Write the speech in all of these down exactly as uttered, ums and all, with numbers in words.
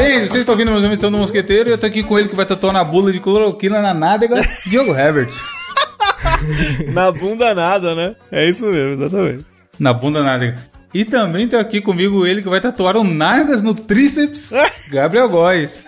Parabéns, vocês estão ouvindo mais uma edição do Mosqueteiro e eu tô aqui com ele que vai tatuar na bula de cloroquina na nádega, Diogo Herbert. Na bunda nada, né? É isso mesmo, exatamente. Na bunda nada. E também tô aqui comigo ele que vai tatuar um Nargas no tríceps, Gabriel Góes.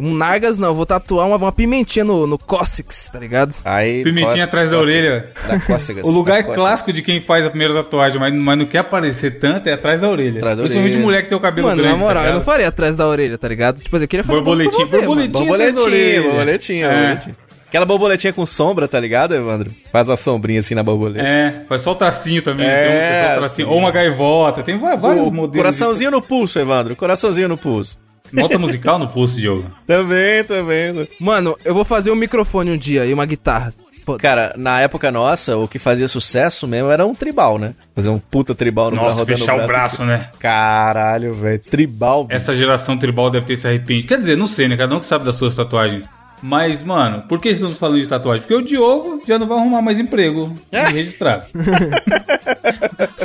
Um Nargas não, eu vou tatuar uma, uma pimentinha no, no cócex, tá ligado? Aí, pimentinha cócex, atrás da cócex, orelha. Da cócegas, o lugar da clássico de quem faz a primeira tatuagem, mas, mas não quer aparecer tanto, é atrás da orelha. Atrás da Principalmente orelha. Mulher que tem o cabelo mano, grande. Mano, na moral, tá eu não faria atrás da orelha, tá ligado? Tipo, eu queria fazer borboletinha, você, borboletinha, borboletinha, borboletinha, é. borboletinha. Aquela borboletinha com sombra, tá ligado, Evandro? Faz a sombrinha assim na borboleta. É, faz só o tracinho também. É, tem uns, só o tracinho. Assim. Ou uma gaivota, tem vários o, modelos. Coraçãozinho de... no pulso, Evandro, coraçãozinho no pulso. Nota musical no pulso, Diogo. Também, também. Mano, eu vou fazer um microfone um dia e uma guitarra. Putz. Cara, na época nossa, o que fazia sucesso mesmo era um tribal, né? Fazer um puta tribal no braço. Nossa, fechar o braço, né? Caralho, velho. Tribal. Essa geração tribal deve ter se arrependido. Quer dizer, não sei, né? Cada um que sabe das suas tatuagens. Mas, mano, por que estamos falando de tatuagem? Porque o Diogo já não vai arrumar mais emprego é. registrado.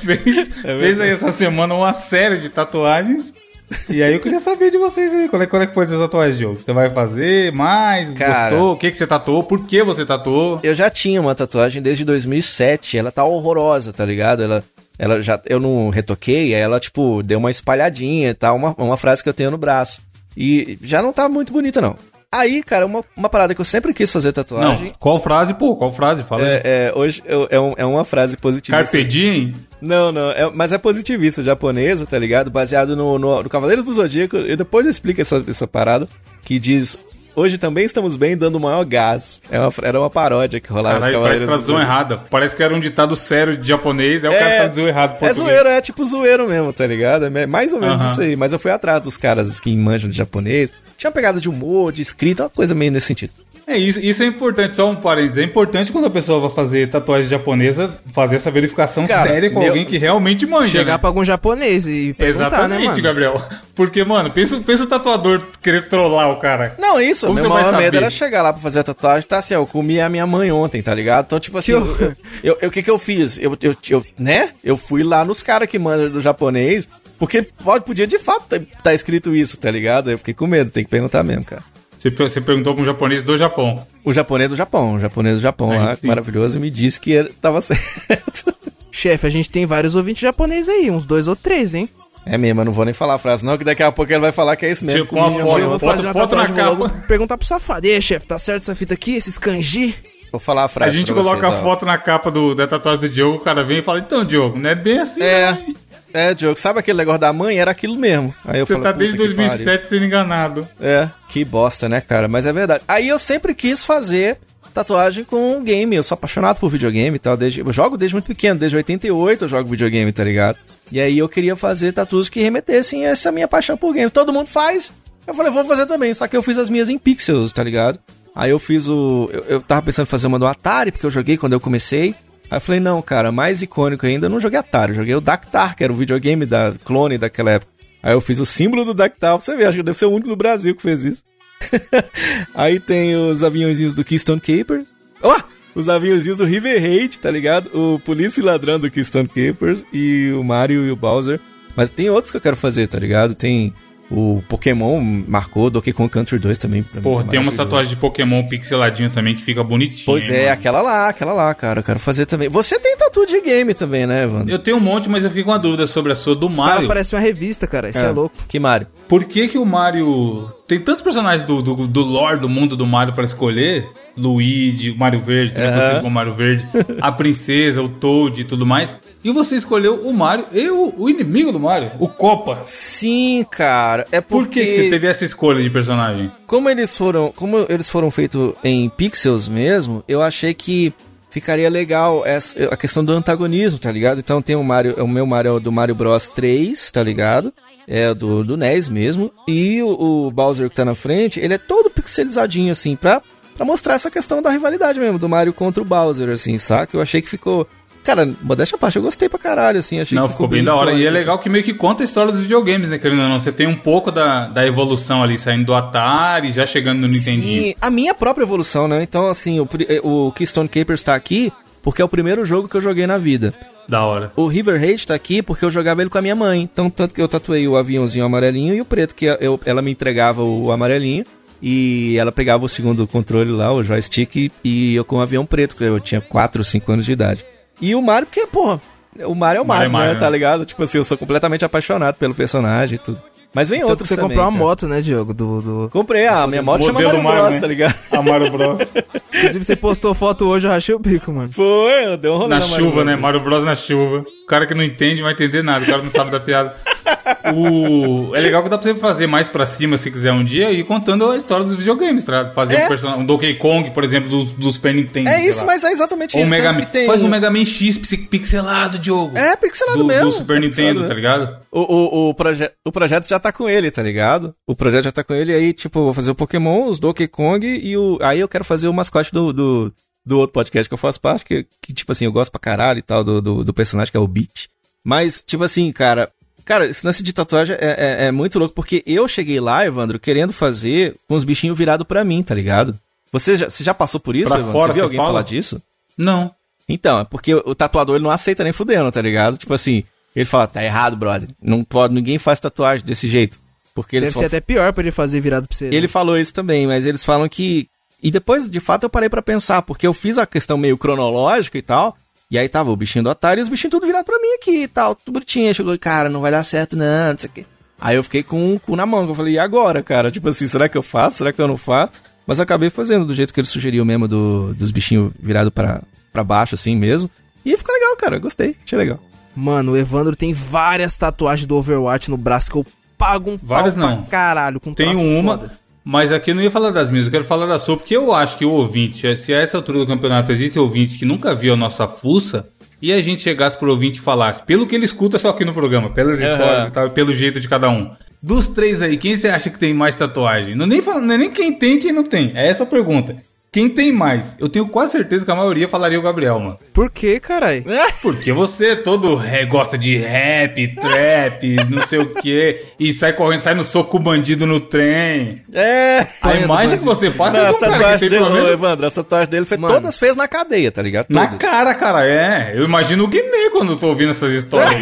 fez, é fez aí essa semana uma série de tatuagens. E aí eu queria saber de vocês aí, qual é, qual é que foi essa tatuagem, Diogo? Você vai fazer mais? Cara, gostou? O que, que você tatuou? Por que você tatuou? Eu já tinha uma tatuagem desde dois mil e sete, ela tá horrorosa, tá ligado? Ela, ela já, eu não retoquei, ela tipo, deu uma espalhadinha e tá? tal, uma, uma frase que eu tenho no braço. E já não tá muito bonita não. Aí, cara, uma, uma parada que eu sempre quis fazer tatuagem... Não, qual frase, pô? Qual frase? Fala aí. É, é, hoje eu, é, um, é uma frase positivista. Carpe diem? Não, não, é, mas é positivista, japonesa, tá ligado? Baseado no, no, no Cavaleiros do Zodíaco. E depois eu explico essa, essa parada que diz... Hoje também estamos bem dando o maior gás. É uma, era uma paródia que rolava. Caralho, parece tradução errada. Parece que era um ditado sério de japonês, aí é, o cara traduziu errado português. É zoeiro, é tipo zoeiro mesmo, tá ligado? É mais ou menos uh-huh. isso aí. Mas eu fui atrás dos caras que manjam de japonês. Tinha uma pegada de humor, de escrita, uma coisa meio nesse sentido. É, isso, isso é importante, só um parênteses. É importante quando a pessoa vai fazer tatuagem japonesa, fazer essa verificação cara, séria com meu, alguém que realmente manja. Chegar né? pra algum japonês e perguntar, exatamente, né, mano? Gabriel. Porque, mano, pensa, pensa o tatuador querer trollar o cara. Não, isso. Como meu maior medo era chegar lá pra fazer a tatuagem. Tá assim, ó, eu comi a minha mãe ontem, tá ligado? Então, tipo assim, o que que eu fiz? Eu, eu, eu, né? Eu fui lá nos caras que manjam do japonês, porque pode, podia de fato tá, tá escrito isso, tá ligado? Eu fiquei com medo, tem que perguntar mesmo, cara. Você perguntou para um japonês do Japão. O japonês do Japão, o japonês do Japão é, lá, sim. maravilhoso, me disse que estava certo. Chefe, a gente tem vários ouvintes japoneses aí, uns dois ou três, hein? É mesmo, eu não vou nem falar a frase não, que daqui a pouco ele vai falar que é isso mesmo. Tipo, uma foto, eu vou foto, fazer uma foto na capa. Perguntar pro safado, e chefe, tá certo essa fita aqui, esses kanji? Vou falar a frase. A gente coloca vocês, a ó. foto na capa do, da tatuagem do Diogo, o cara vem e fala, então Diogo, não é bem assim, é. né? É, Diogo, sabe aquele negócio da mãe? Era aquilo mesmo. Aí eu você falei, tá desde dois mil e sete sendo enganado. É, que bosta, né, cara? Mas é verdade. Aí eu sempre quis fazer tatuagem com game. Eu sou apaixonado por videogame e tal. Desde... Eu jogo desde muito pequeno, desde oitenta e oito eu jogo videogame, tá ligado? E aí eu queria fazer tatuagens que remetessem a essa minha paixão por game. Todo mundo faz. Eu falei, vou fazer também. Só que eu fiz as minhas em pixels, tá ligado? Aí eu fiz o... Eu, eu tava pensando em fazer uma do Atari, porque eu joguei quando eu comecei. Aí eu falei, não, cara, mais icônico ainda, eu não joguei Atari, eu joguei o Daktar, que era o videogame da clone daquela época. Aí eu fiz o símbolo do Daktar, pra você ver, acho que deve ser o único no Brasil que fez isso. Aí tem os aviãozinhos do Keystone Capers. Ó! Oh! Os aviãozinhos do River Raid, tá ligado? O Polícia e Ladrão do Keystone Capers e o Mario e o Bowser. Mas tem outros que eu quero fazer, tá ligado? Tem... O Pokémon marcou, Donkey Kong Country dois também. Pra Porra, mim, tem uma tatuagem de Pokémon pixeladinho também que fica bonitinho. Pois é, hein, aquela lá, aquela lá, cara. Eu quero fazer também. Você tem tatu de game também, né, Evandro? Eu tenho um monte, mas eu fiquei com uma dúvida sobre a sua do Os Mario. Cara, parece uma revista, cara. Isso é, é louco. Que Mario? Por que que o Mario... Tem tantos personagens do, do, do lore, do mundo do Mario pra escolher. Luigi, Mario Verde, também uhum. consigo com o Mario Verde. A princesa, o Toad e tudo mais. E você escolheu o Mario e o, o inimigo do Mario, o Copa. Sim, cara. É porque... Por que que você teve essa escolha de personagem? Como eles foram, como eles foram feitos em pixels mesmo, eu achei que ficaria legal essa, a questão do antagonismo, tá ligado? Então tem o Mario, o meu Mario do Mario Bros três, tá ligado? É do, do N E S mesmo. E o, o Bowser que tá na frente, ele é todo pixelizadinho assim, pra, pra mostrar essa questão da rivalidade mesmo, do Mario contra o Bowser, assim, saca? Eu achei que ficou... Cara, modéstia à parte, eu gostei pra caralho, assim. Achei não, que ficou bem, bem da hora. E assim. É legal que meio que conta a história dos videogames, né, querendo ou não. Você tem um pouco da, da evolução ali, saindo do Atari, já chegando no Sim, Nintendinho. A minha própria evolução, né? Então, assim, o, o Keystone Capers tá aqui porque é o primeiro jogo que eu joguei na vida. Da hora. O River Raid tá aqui porque eu jogava ele com a minha mãe. Então, tanto que eu tatuei o aviãozinho amarelinho e o preto, que eu, ela me entregava o amarelinho. E ela pegava o segundo controle lá, o joystick, e eu com o avião preto, que eu tinha quatro ou cinco anos de idade. E o Mario, porque, porra, o Mario é o Mario, Mario, né, Mario, tá ligado? Tipo assim, eu sou completamente apaixonado pelo personagem e tudo. Mas vem então outro que você também, comprou uma moto, né, Diogo? Do, do... Comprei, a minha moto chama Mario Bros, né? Tá ligado? A Mario Bros. Inclusive, você postou foto hoje, eu rachei o bico, mano. Foi, eu dei um rolê na, na chuva, Mario, né? Mario Bros na chuva. O cara que não entende não vai entender nada, o cara não sabe da piada. O... É legal que dá pra você fazer mais pra cima, se quiser um dia, e contando a história dos videogames, tá? Fazer é. um, person... um Donkey Kong, por exemplo, dos, dos Super Nintendo. É isso, mas é exatamente Ou isso. Mega... Que tem, Faz um Mega Man X pixelado, Diogo. É, pixelado do, mesmo. Do Super é Nintendo, mesmo. Tá ligado? O, o, o, proje... o projeto já tá com ele, tá ligado? O projeto já tá com ele, aí, tipo, vou fazer o Pokémon, os Donkey Kong, e o... aí eu quero fazer o mascote do, do, do outro podcast que eu faço parte, que, que, tipo assim, eu gosto pra caralho e tal, do, do, do personagem que é o Beat. Mas, tipo assim, cara... Cara, esse lance de tatuagem é, é, é muito louco, porque eu cheguei lá, Evandro, querendo fazer com os bichinhos virados pra mim, tá ligado? Você já, você já passou por isso, pra Evandro? Fora, você viu você alguém fala? falar disso? Não. Então, é porque o tatuador ele não aceita nem fudendo, tá ligado? Tipo assim, ele fala, tá errado, brother. Não pode, ninguém faz tatuagem desse jeito. Porque eles Deve falam... ser até pior pra ele fazer virado pra você. Ele né? falou isso também, mas eles falam que... E depois, de fato, eu parei pra pensar, porque eu fiz a questão meio cronológica e tal... E aí tava o bichinho do Atari e os bichinhos tudo virado pra mim aqui e tal, tudo bonitinho. Chegou, cara, não vai dar certo não, não sei o quê. Aí eu fiquei com o cu na mão, eu falei, e agora, cara? Tipo assim, será que eu faço? Será que eu não faço? Mas eu acabei fazendo do jeito que ele sugeriu mesmo, do, dos bichinhos virados pra, pra baixo, assim mesmo. E ficou legal, cara, eu gostei, achei legal. Mano, o Evandro tem várias tatuagens do Overwatch no braço que eu pago um várias pau não. pra caralho. Com tem uma... Foda. Mas aqui eu não ia falar das minhas, eu quero falar da sua, porque eu acho que o ouvinte, se a essa altura do campeonato existe ouvinte que nunca viu a nossa fuça, e a gente chegasse pro ouvinte e falasse, pelo que ele escuta só aqui no programa, pelas uhum. histórias e tal, pelo jeito de cada um. Dos três aí, quem você acha que tem mais tatuagem? Não, nem fala, não é nem quem tem e quem não tem, é essa a pergunta. Quem tem mais? Eu tenho quase certeza que a maioria falaria o Gabriel, mano. Por quê, caralho? Porque você todo é, gosta de rap, trap, não sei o quê. E sai correndo, sai no soco com o bandido no trem. É. A imagem que você passa não, é do cara que tem dele, pelo menos... Evandro, essa tatuagem dele foi mano, todas fez na cadeia, tá ligado? Todas. Na cara, cara, é. Eu imagino o Guimê quando eu tô ouvindo essas histórias.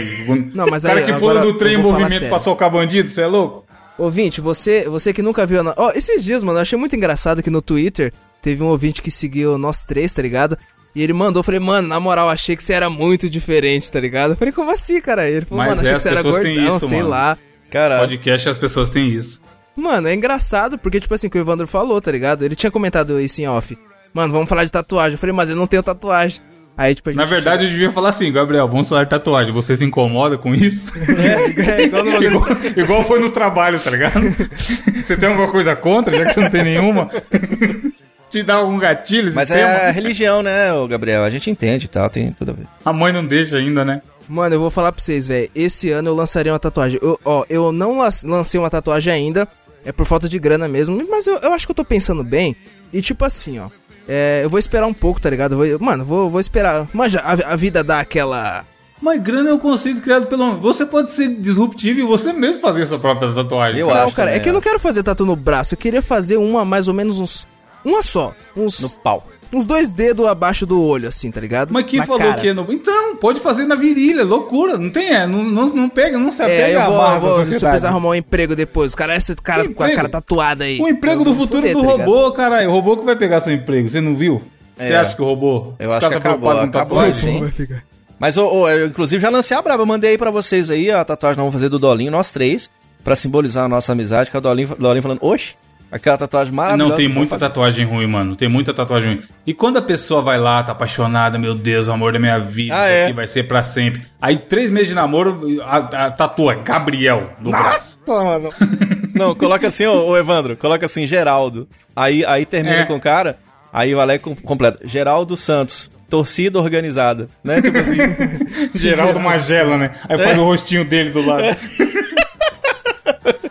Não, mas aí, o cara que pula do trem em movimento pra socar bandido, você é louco? Ouvinte, você, você que nunca viu... Ó, oh, esses dias, mano, eu achei muito engraçado que no Twitter... Teve um ouvinte que seguiu nós três, tá ligado? E ele mandou, eu falei, mano, na moral, achei que você era muito diferente, tá ligado? Eu falei, como assim, cara? Ele falou, mas mano, é, achei que você era gordão, isso, sei mano. lá. Cara, podcast, as pessoas têm isso. Mano, é engraçado, porque, tipo assim, que o Evandro falou, tá ligado? Ele tinha comentado isso em off. Mano, vamos falar de tatuagem. Eu falei, mas eu não tenho tatuagem. Aí, tipo, a gente na verdade, chega... eu devia falar assim, Gabriel, vamos falar de tatuagem. Você se incomoda com isso? É, é igual, no... igual, igual foi no trabalho, tá ligado? Você tem alguma coisa contra, já que você não tem nenhuma... Te dá algum gatilho, mas é tema. A religião, né, Gabriel? A gente entende e tal, tem tudo a ver. A mãe não deixa ainda, né? Mano, eu vou falar pra vocês, velho. Esse ano eu lançaria uma tatuagem. Eu, ó, eu não lancei uma tatuagem ainda, é por falta de grana mesmo, mas eu, eu acho que eu tô pensando bem. E tipo assim, ó, é, eu vou esperar um pouco, tá ligado? Eu vou, mano, vou, vou esperar. Mas a, a vida dá aquela... Mas grana é um conceito criado pelo homem. Você pode ser disruptivo e você mesmo fazer sua própria tatuagem. Eu cara. Acho, não, cara, né? É que eu não quero fazer tatu no braço. Eu queria fazer uma mais ou menos uns... Uma só, uns... No pau. Uns dois dedos abaixo do olho, assim, tá ligado? Mas quem na falou cara. Que é no... Então, pode fazer na virilha, loucura, não tem, é, não, não, não pega, não se apega é, eu vou, a eu vou, se eu precisar arrumar um emprego depois, o cara, esse cara que com emprego? A cara tatuada aí. O emprego do futuro fuder, do robô, tá caralho, o robô que vai pegar seu emprego, você não viu? É. Você acha que o robô... Eu Os acho que acabou, acabou, acabou assim. Vai ficar. Mas, oh, oh, eu inclusive já lancei a braba, eu mandei aí pra vocês aí a tatuagem que nós vamos fazer do Dolinho, nós três, pra simbolizar a nossa amizade, que é o Dolinho, Dolinho falando, oxe. Aquela tatuagem maravilhosa. Não, tem muita tatuagem ruim, mano. Tem muita tatuagem ruim. E quando a pessoa vai lá, tá apaixonada, meu Deus, o amor da minha vida, ah, isso é. Aqui vai ser pra sempre. Aí, três meses de namoro, a, a tatua Gabriel no Nossa, braço. Mano. Não, coloca assim, ô, ô Evandro, coloca assim, Geraldo. Aí, aí termina é. com o cara, aí o Alex completa. Geraldo Santos, torcida organizada, né? Tipo assim. Geraldo Magela, né? Aí é. faz o rostinho dele do lado. É.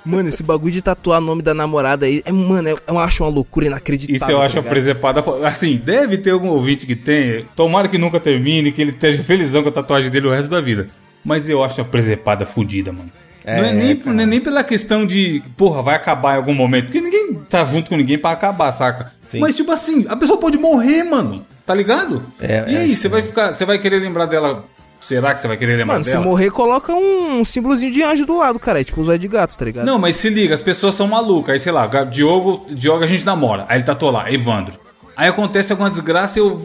Mano, esse bagulho de tatuar o nome da namorada aí, é, mano, eu, eu acho uma loucura inacreditável. Isso eu acho uma presepada. Assim, deve ter algum ouvinte que tenha. Tomara que nunca termine, que ele esteja felizão com a tatuagem dele o resto da vida. Mas eu acho uma presepada fodida, mano. É, não, é nem, é, não é nem pela questão de, porra, vai acabar em algum momento. Porque ninguém tá junto com ninguém pra acabar, saca? Sim. Mas tipo assim, a pessoa pode morrer, mano. Tá ligado? É, e é, aí, você vai ficar, você vai querer lembrar dela... Será que você vai querer lembrar Mano, dela? Mano, se morrer, coloca um símbolozinho de anjo do lado, cara. É tipo usar de gato, tá ligado? Não, mas se liga, as pessoas são malucas. Aí, sei lá, Diogo, Diogo a gente namora. Aí ele tatuou lá, Evandro. Aí acontece alguma desgraça e eu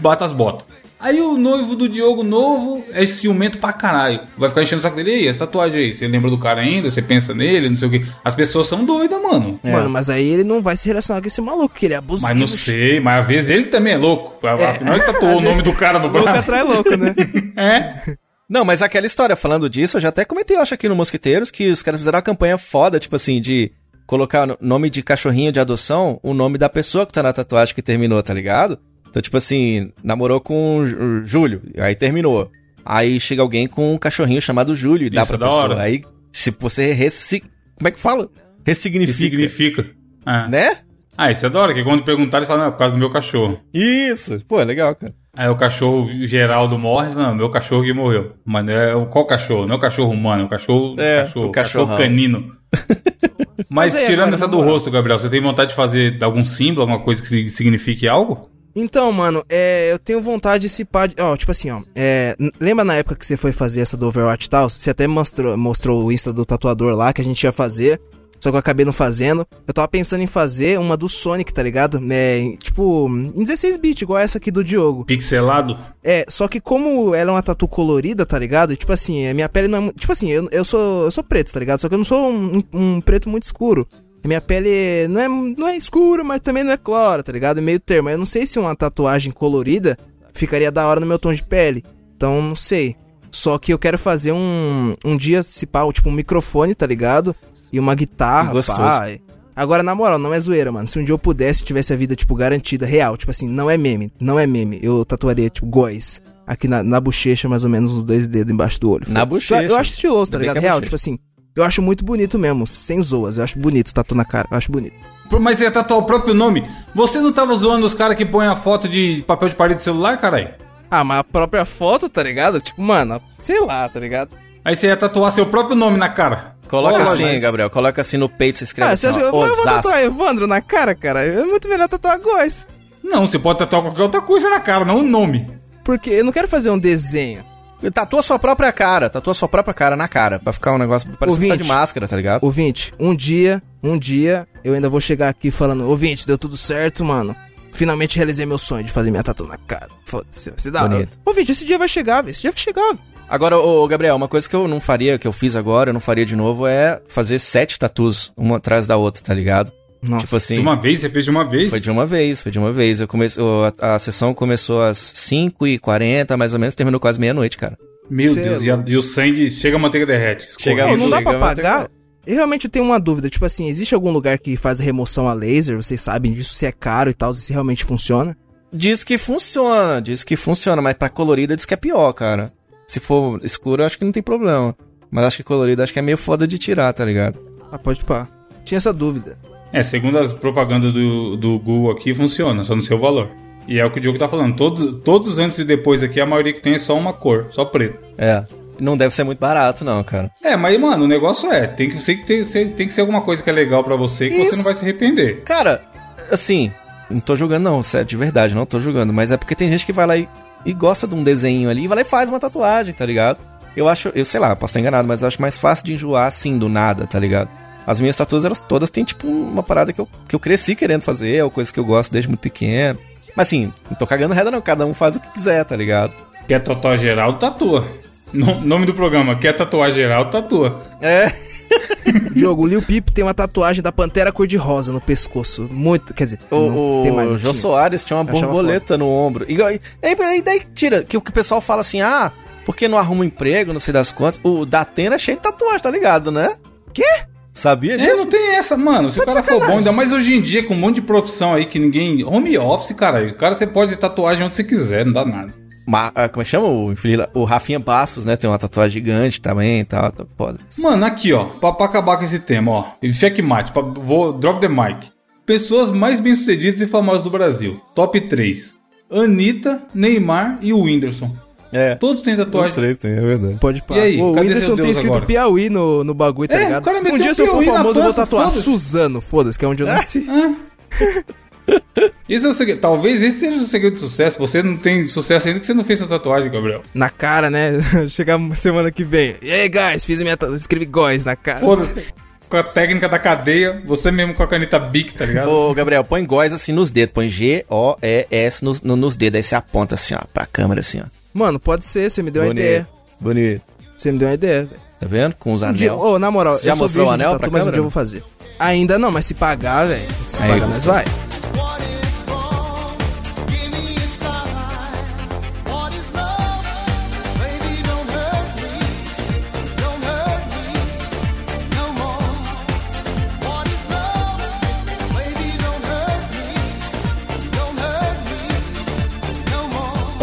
bato as botas. Aí o noivo do Diogo novo é ciumento pra caralho. Vai ficar enchendo o saco dele. Ei, essa tatuagem aí, você lembra do cara ainda? Você pensa nele, não sei o que. As pessoas são doidas, mano. É. Mano, mas aí ele não vai se relacionar com esse maluco, que ele é abusivo. Mas não sei, mas às vezes ele também é louco. Afinal, é. ele tatuou o nome do cara no braço. Louco atrai louco, né? É. Não, mas aquela história, falando disso, eu já até comentei, eu acho, aqui no Mosqueteiros, que os caras fizeram uma campanha foda, tipo assim, de colocar o nome de cachorrinho de adoção, o nome da pessoa que tá na tatuagem que terminou, tá ligado? Então, tipo assim, namorou com o Júlio, aí terminou. Aí chega alguém com um cachorrinho chamado Júlio e dá pra pessoa. Aí, se você ressig... Como é que fala? Ressignifica. Ressignifica. É. Né? Ah, isso é da hora, que quando perguntaram, eles falam, não, por causa do meu cachorro. Isso. Pô, é legal, cara. Aí o cachorro Geraldo morre, não, meu cachorro que morreu. Mas é, qual cachorro? Não é o cachorro humano, é o cachorro... É, cachorro, o cachorro, cachorro canino. Mas, Mas é, tirando cara, essa do mano. rosto, Gabriel, você tem vontade de fazer algum símbolo, alguma coisa que signifique algo? Então, mano, é, eu tenho vontade de se pá... Ó, tipo assim, ó... É, lembra na época que você foi fazer essa do Overwatch e tal? Você até mostrou, mostrou o Insta do tatuador lá, que a gente ia fazer. Só que eu acabei não fazendo. Eu tava pensando em fazer uma do Sonic, tá ligado? É, tipo, em dezesseis bits, igual essa aqui do Diogo. Pixelado? É, só que como ela é uma tatu colorida, tá ligado? Tipo assim, a minha pele não é... Tipo assim, eu, eu, sou, eu sou preto, tá ligado? Só que eu não sou um, um preto muito escuro. A minha pele não é, não é escura, mas também não é clara, tá ligado? É meio termo. Eu não sei se uma tatuagem colorida ficaria da hora no meu tom de pele. Então, não sei. Só que eu quero fazer um, um dia, se pá, tipo um microfone, tá ligado? E uma guitarra, Gostoso. pá. Agora, na moral, não é zoeira, mano. Se um dia eu pudesse, tivesse a vida, tipo, garantida, real. Tipo assim, não é meme, não é meme. Eu tatuaria, tipo, Góes. Aqui na, na bochecha, mais ou menos, uns dois dedos embaixo do olho. Na bochecha? Eu acho estiloso, tá ligado? Real, tipo assim... Eu acho muito bonito mesmo, sem zoas. Eu acho bonito, tatu na cara, eu acho bonito. Mas você ia tatuar o próprio nome? Você não tava zoando os caras que põem a foto de papel de parede do celular, caralho? Ah, mas a própria foto, tá ligado? Tipo, mano, sei lá, tá ligado? Aí você ia tatuar seu próprio nome na cara. Coloca Olá, assim, mas... Gabriel, coloca assim no peito, você escreve ah, assim, ó, eu vou tatuar Evandro na cara, cara. É muito melhor tatuar Góes. Não, você pode tatuar qualquer outra coisa na cara, não o nome. Porque eu não quero fazer um desenho. Tatua sua própria cara, tatua sua própria cara na cara, pra ficar um negócio, parece que tá de máscara, tá ligado? Ouvinte, um dia, um dia, eu ainda vou chegar aqui falando, ouvinte, deu tudo certo, mano, finalmente realizei meu sonho de fazer minha tatu na cara, foda-se, vai se dar. Ouvinte, esse dia vai chegar, esse dia vai chegar. Agora, ô Gabriel, uma coisa que eu não faria, que eu fiz agora, eu não faria de novo, é fazer sete tatus, uma atrás da outra, tá ligado? Nossa, tipo assim, de uma vez? Você fez de uma vez? Foi de uma vez, foi de uma vez. Eu comece... a, a sessão começou às cinco e quarenta, mais ou menos, terminou quase meia-noite, cara. Meu Cê Deus, é... e, a, e o sangue, chega a manteiga derrete. Chega, não, não dá pra pagar? Eu realmente tenho uma dúvida, tipo assim, existe algum lugar que faz remoção a laser? Vocês sabem disso, se é caro e tal, se realmente funciona? Diz que funciona, diz que funciona, mas pra colorida diz que é pior, cara. Se for escuro, eu acho que não tem problema. Mas acho que colorida, acho que é meio foda de tirar, tá ligado? Ah, pode pá. Tinha essa dúvida. É, segundo as propagandas do, do Google aqui, funciona, só no seu valor. E é o que o Diogo tá falando, todos, todos antes e depois aqui, a maioria que tem é só uma cor, só preto. É, não deve ser muito barato não, cara. É, mas mano, o negócio é, tem que, tem que, ter, tem que ser alguma coisa que é legal pra você, que Isso. você não vai se arrepender. Cara, assim, não tô julgando não, sério, de verdade, não tô julgando, mas é porque tem gente que vai lá e, e gosta de um desenho ali, e vai lá e faz uma tatuagem, tá ligado? Eu acho, eu sei lá, posso estar enganado, mas eu acho mais fácil de enjoar assim, do nada, tá ligado? As minhas tatuas, elas todas têm, tipo, uma parada que eu, que eu cresci querendo fazer, ou coisa que eu gosto desde muito pequeno. Mas, assim, não tô cagando reda, não. Cada um faz o que quiser, tá ligado? Quer tatuar Geraldo, tatua. No, nome do programa, quer tatuar Geraldo, tatua. É. Diogo, o Lil Peep tem uma tatuagem da Pantera Cor-de-Rosa no pescoço. Muito, quer dizer... O, o, o Jô Soares tinha uma borboleta no ombro. E, e, e daí tira, que o pessoal fala assim, ah, porque não arruma emprego, não sei das quantas. O Datena é cheio de tatuagem, tá ligado, né? Quê? Sabia disso? É, não tem essa, mano. Se tá o cara for bom, ainda mais hoje em dia, com um monte de profissão aí que ninguém... Home office, cara. O cara, você pode ter tatuagem onde você quiser, não dá nada. Ma... Como é que chama o infeliz? O Rafinha Bastos, né? Tem uma tatuagem gigante também e tal. Tá foda. Mano, aqui, ó. Pra, pra acabar com esse tema, ó. Checkmate. Pra... Vou... Drop the mic. Pessoas mais bem-sucedidas e famosas do Brasil. Top três. Anitta, Neymar e o Whindersson. É. Todos têm tatuagem. Os três têm, é verdade. Pode parar. E aí, o Whindersson tem escrito agora? Piauí no, no bagulho, tá é, ligado? O cara meteu um dia, se eu for famoso, eu vou tatuar Suzano, foda-se, que é onde eu nasci. É. Esse é o segredo. Talvez esse seja o segredo de sucesso. Você não tem sucesso ainda que você não fez sua tatuagem, Gabriel. Na cara, né? Chegar semana que vem. E aí, guys, fiz minha tatuagem. Escrevi Góes na cara. Foda-se. Com a técnica da cadeia, você mesmo com a caneta Bic, tá ligado? Ô, Gabriel, põe Góes assim nos dedos. Põe G O E S nos, nos dedos. Aí você aponta assim, ó, pra câmera assim, ó. Mano, pode ser. Você me deu bonito, uma ideia. Bonito. Você me deu uma ideia, velho. Tá vendo? Com os anel. Ô, um oh, na moral, você eu já sou mostrou o anel pra câmera? Mas um dia eu vou fazer. Ainda não, mas se pagar, velho. Se aí, pagar, nós vai.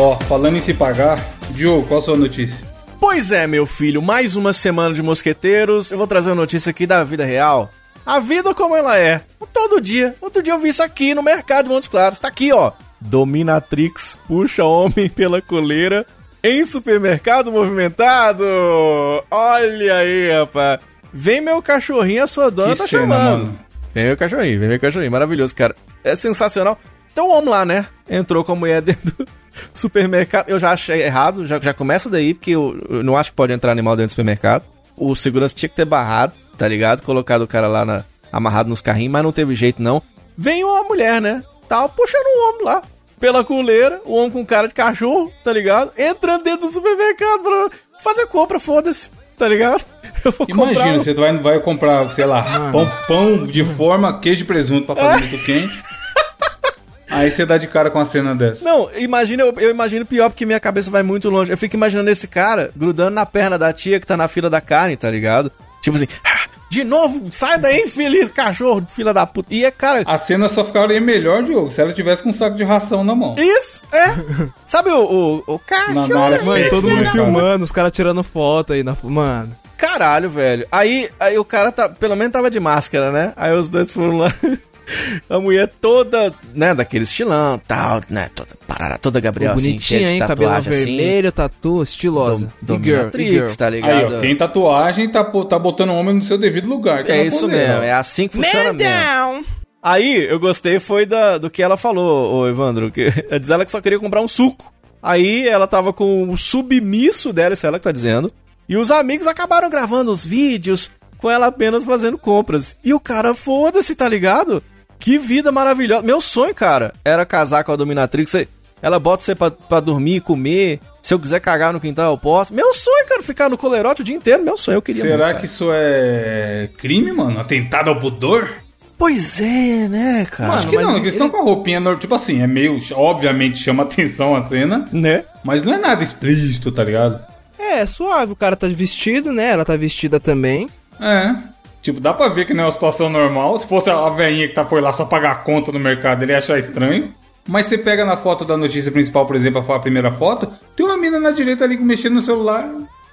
Ó, oh, falando em se pagar, Diogo, qual a sua notícia? Pois é, meu filho, mais uma semana de Mosqueteiros. Eu vou trazer uma notícia aqui da vida real. A vida como ela é, todo dia. Outro dia eu vi isso aqui no mercado de Montes Claros. Tá aqui, ó. Dominatrix puxa homem pela coleira em supermercado movimentado. Olha aí, rapaz. Vem meu cachorrinho, a sua dona que tá cena, chamando. Mano. Vem meu cachorrinho, vem meu cachorrinho. Maravilhoso, cara. É sensacional. Então o homem lá, né? Entrou com a mulher dentro do supermercado. Eu já achei errado, já, já começa daí, porque eu, eu não acho que pode entrar animal dentro do supermercado. O segurança tinha que ter barrado, tá ligado? Colocado o cara lá na, amarrado nos carrinhos, mas não teve jeito não. Vem uma mulher, né? Tava puxando um homem lá pela coleira, o homem com cara de cachorro, tá ligado? Entrando dentro do supermercado pra fazer compra, foda-se, tá ligado? Eu vou Imagina, comprar... você vai, vai comprar, sei lá, pão, pão de forma, queijo e presunto pra fazer muito quente. Aí você dá de cara com a cena dessa. Não, imagina, eu, eu imagino pior, porque minha cabeça vai muito longe. Eu fico imaginando esse cara grudando na perna da tia que tá na fila da carne, tá ligado? Tipo assim, ah, de novo, sai daí, infeliz cachorro, filha da puta. E é, cara... A cena só ficaria melhor, Diogo, se ela tivesse com um saco de ração na mão. Isso, é. Sabe o, o, o cachorro? Na área, mano, todo mundo filmando, os caras tirando foto aí na... Mano... Caralho, velho. Aí, aí o cara tá... Pelo menos tava de máscara, né? Aí os dois foram lá... A mulher toda, né, daquele estilão, tal, né, toda parada, toda Gabriel, assim, bonitinha, hein, cabelo vermelho, tatu, estilosa, do, dominatrix, tá ligado? Aí, ó, tem tatuagem, tá, tá botando o homem no seu devido lugar. É isso mesmo, é assim que funciona mesmo. Aí, eu gostei, foi da, do que ela falou, ô, Evandro, que diz ela que só queria comprar um suco. Aí, ela tava com o submisso dela, isso é ela que tá dizendo, e os amigos acabaram gravando os vídeos com ela apenas fazendo compras. E o cara, foda-se, tá ligado? Que vida maravilhosa. Meu sonho, cara, era casar com a Dominatrix. Ela bota você pra, pra dormir, comer. Se eu quiser cagar no quintal, eu posso. Meu sonho, cara, ficar no coleirote o dia inteiro. Meu sonho, eu queria. Será muito, que isso é crime, mano? Atentado ao pudor? Pois é, né, cara? Mano, acho que mas não. Eles estão ele... com a roupinha... Tipo assim, é meio... Obviamente chama atenção a cena. Né? Mas não é nada explícito, tá ligado? É, suave. O cara tá vestido, né? Ela tá vestida também. É... Tipo, dá pra ver que não é uma situação normal. Se fosse a velhinha que tá, foi lá só pagar a conta no mercado, ele ia achar estranho. Mas você pega na foto da notícia principal, por exemplo, a primeira foto, tem uma mina na direita ali mexendo no celular,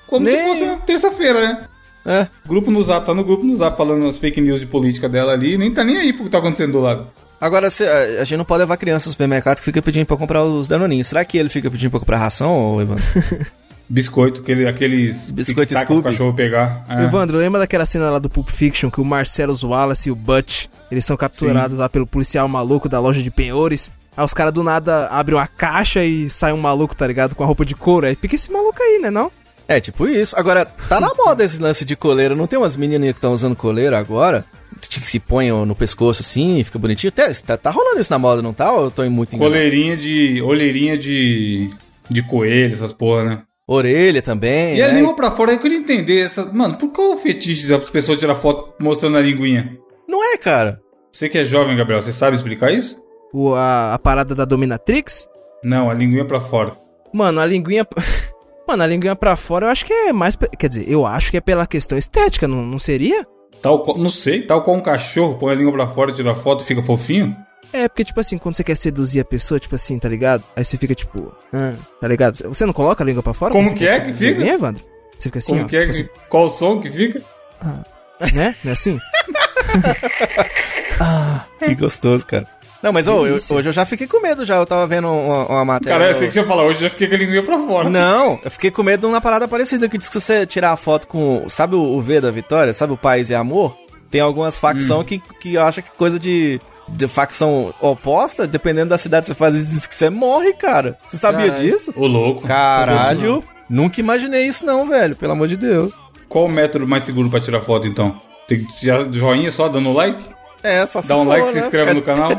como nem... se fosse uma terça-feira, né? É. Grupo no Zap, tá no grupo no Zap falando as fake news de política dela ali, nem tá nem aí pro que tá acontecendo do lado. Agora, a gente não pode levar criança no supermercado que fica pedindo pra comprar os danoninhos. Será que ele fica pedindo pra comprar ração, ou Evandro? Biscoito, aquele, aqueles biscoito que o cachorro pegar. É. Evandro, lembra daquela cena lá do Pulp Fiction que o Marcelo Wallace e o Butch, eles são capturados Sim. lá pelo policial maluco da loja de penhores? Aí os caras do nada abrem uma caixa e sai um maluco, tá ligado? Com a roupa de couro. Aí pica esse maluco aí, né não? É, tipo isso. Agora, tá na moda esse lance de coleira. Não tem umas menininhas que estão usando coleira agora? Que se ponham no pescoço assim, fica bonitinho. Tá, tá rolando isso na moda, não tá? Ou eu tô muito enganado? Coleirinha de... Olheirinha de... De coelho, essas porra, né? Orelha também, E a né? língua pra fora, eu queria entender essa... Mano, por qual o fetiche das pessoas tirar foto mostrando a linguinha? Não é, cara. Você que é jovem, Gabriel, você sabe explicar isso? O, a, a parada da Dominatrix? Não, a linguinha pra fora. Mano, a linguinha... Mano, a linguinha pra fora eu acho que é mais... Quer dizer, eu acho que é pela questão estética, não, não seria? Tal qual, não sei, tal qual um cachorro põe a língua pra fora, tira foto e fica fofinho? É, porque, tipo assim, quando você quer seduzir a pessoa, tipo assim, tá ligado? Aí você fica, tipo, ah, tá ligado? Você não coloca a língua pra fora? Como que é que fica? Né, Evandro? Você fica assim, Como ó, que é tipo que... Assim... Qual o som que fica? Ah, né? Não é assim? ah, que gostoso, cara. Não, mas oh, eu, hoje eu já fiquei com medo, já. Eu tava vendo uma, uma matéria... Cara, eu sei que você fala, hoje eu já fiquei com a língua pra fora. Não, eu fiquei com medo de uma parada parecida, que diz que você tirar a foto com... Sabe o V da Vitória? Sabe o País e Amor? Tem algumas facções hum. que, que acham que coisa de... de facção oposta, dependendo da cidade que você faz, diz que você morre, cara. Você sabia Caralho. disso? Ô, louco. Caralho. Nunca imaginei isso não, velho. Pelo amor de Deus. Qual o método mais seguro pra tirar foto, então? Tem que tirar joinha só, dando like? É, só se Dá um for, like, né? se inscreve Fica... no canal.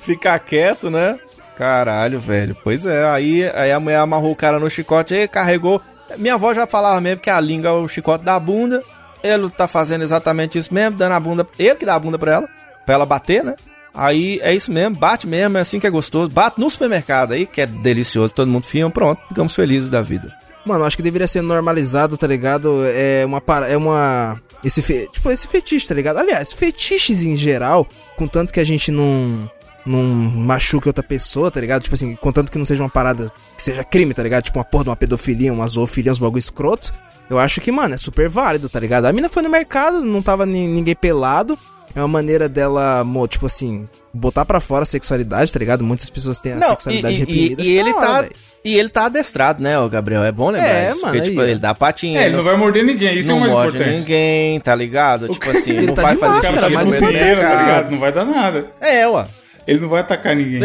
Ficar quieto, né? Caralho, velho. Pois é. Aí, aí a mulher amarrou o cara no chicote e carregou. Minha avó já falava mesmo que a língua é o chicote da bunda. Ele tá fazendo exatamente isso mesmo, dando a bunda... Ele que dá a bunda pra ela. Pra ela bater, né? Aí é isso mesmo, bate mesmo, é assim que é gostoso. Bate no supermercado aí, que é delicioso. Todo mundo filma, pronto, ficamos felizes da vida. Mano, acho que deveria ser normalizado, tá ligado? É uma... É uma esse fe, tipo, esse fetiche, tá ligado? Aliás, fetiches em geral, contanto que a gente não... Não machuque outra pessoa, tá ligado? Tipo assim, contanto que não seja uma parada que seja crime, tá ligado? Tipo uma porra de uma pedofilia, uma zoofilia, uns bagulho escroto. Eu acho que, mano, é super válido, tá ligado? A mina foi no mercado, não tava ni- ninguém pelado. É uma maneira dela, tipo assim, botar pra fora a sexualidade, tá ligado? Muitas pessoas têm a não, sexualidade e, reprimida. E, e, e, ele tá, e ele tá adestrado, né, Gabriel? É bom lembrar é, isso. Mano, porque, tipo, ele dá patinha. É, ele não, não vai morder ninguém, isso é o mais importante. Não morde ninguém, tá ligado? O tipo cara, assim, ele não tá vai fazer máscara, cara, mas o inteiro, tá ligado? Não vai dar nada. É, ué. Ele não vai atacar ninguém.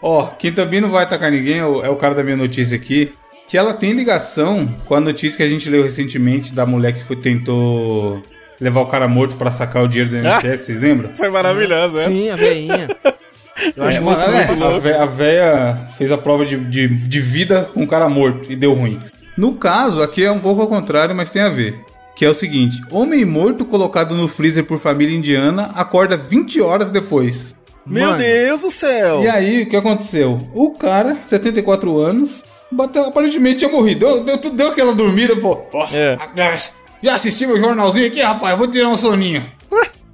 Ó, quem também não vai atacar ninguém é o cara da minha notícia aqui, que ela tem ligação com a notícia que a gente leu recentemente da mulher que foi, tentou levar o cara morto pra sacar o dinheiro do I N S S, ah, vocês lembram? Foi maravilhoso, né? Sim, a veinha. Eu acho é, que você é, a véia fez a prova de, de, de vida com o cara morto e deu ruim. No caso, aqui é um pouco ao contrário, mas tem a ver. Que é o seguinte, homem morto colocado no freezer por família indiana acorda vinte horas depois. Meu Mano. Deus do céu! E aí, o que aconteceu? O cara, setenta e quatro anos, bateu, aparentemente tinha morrido. Deu, deu, deu aquela dormida, pô. pô é. Já assisti meu jornalzinho aqui, rapaz, eu vou tirar um soninho.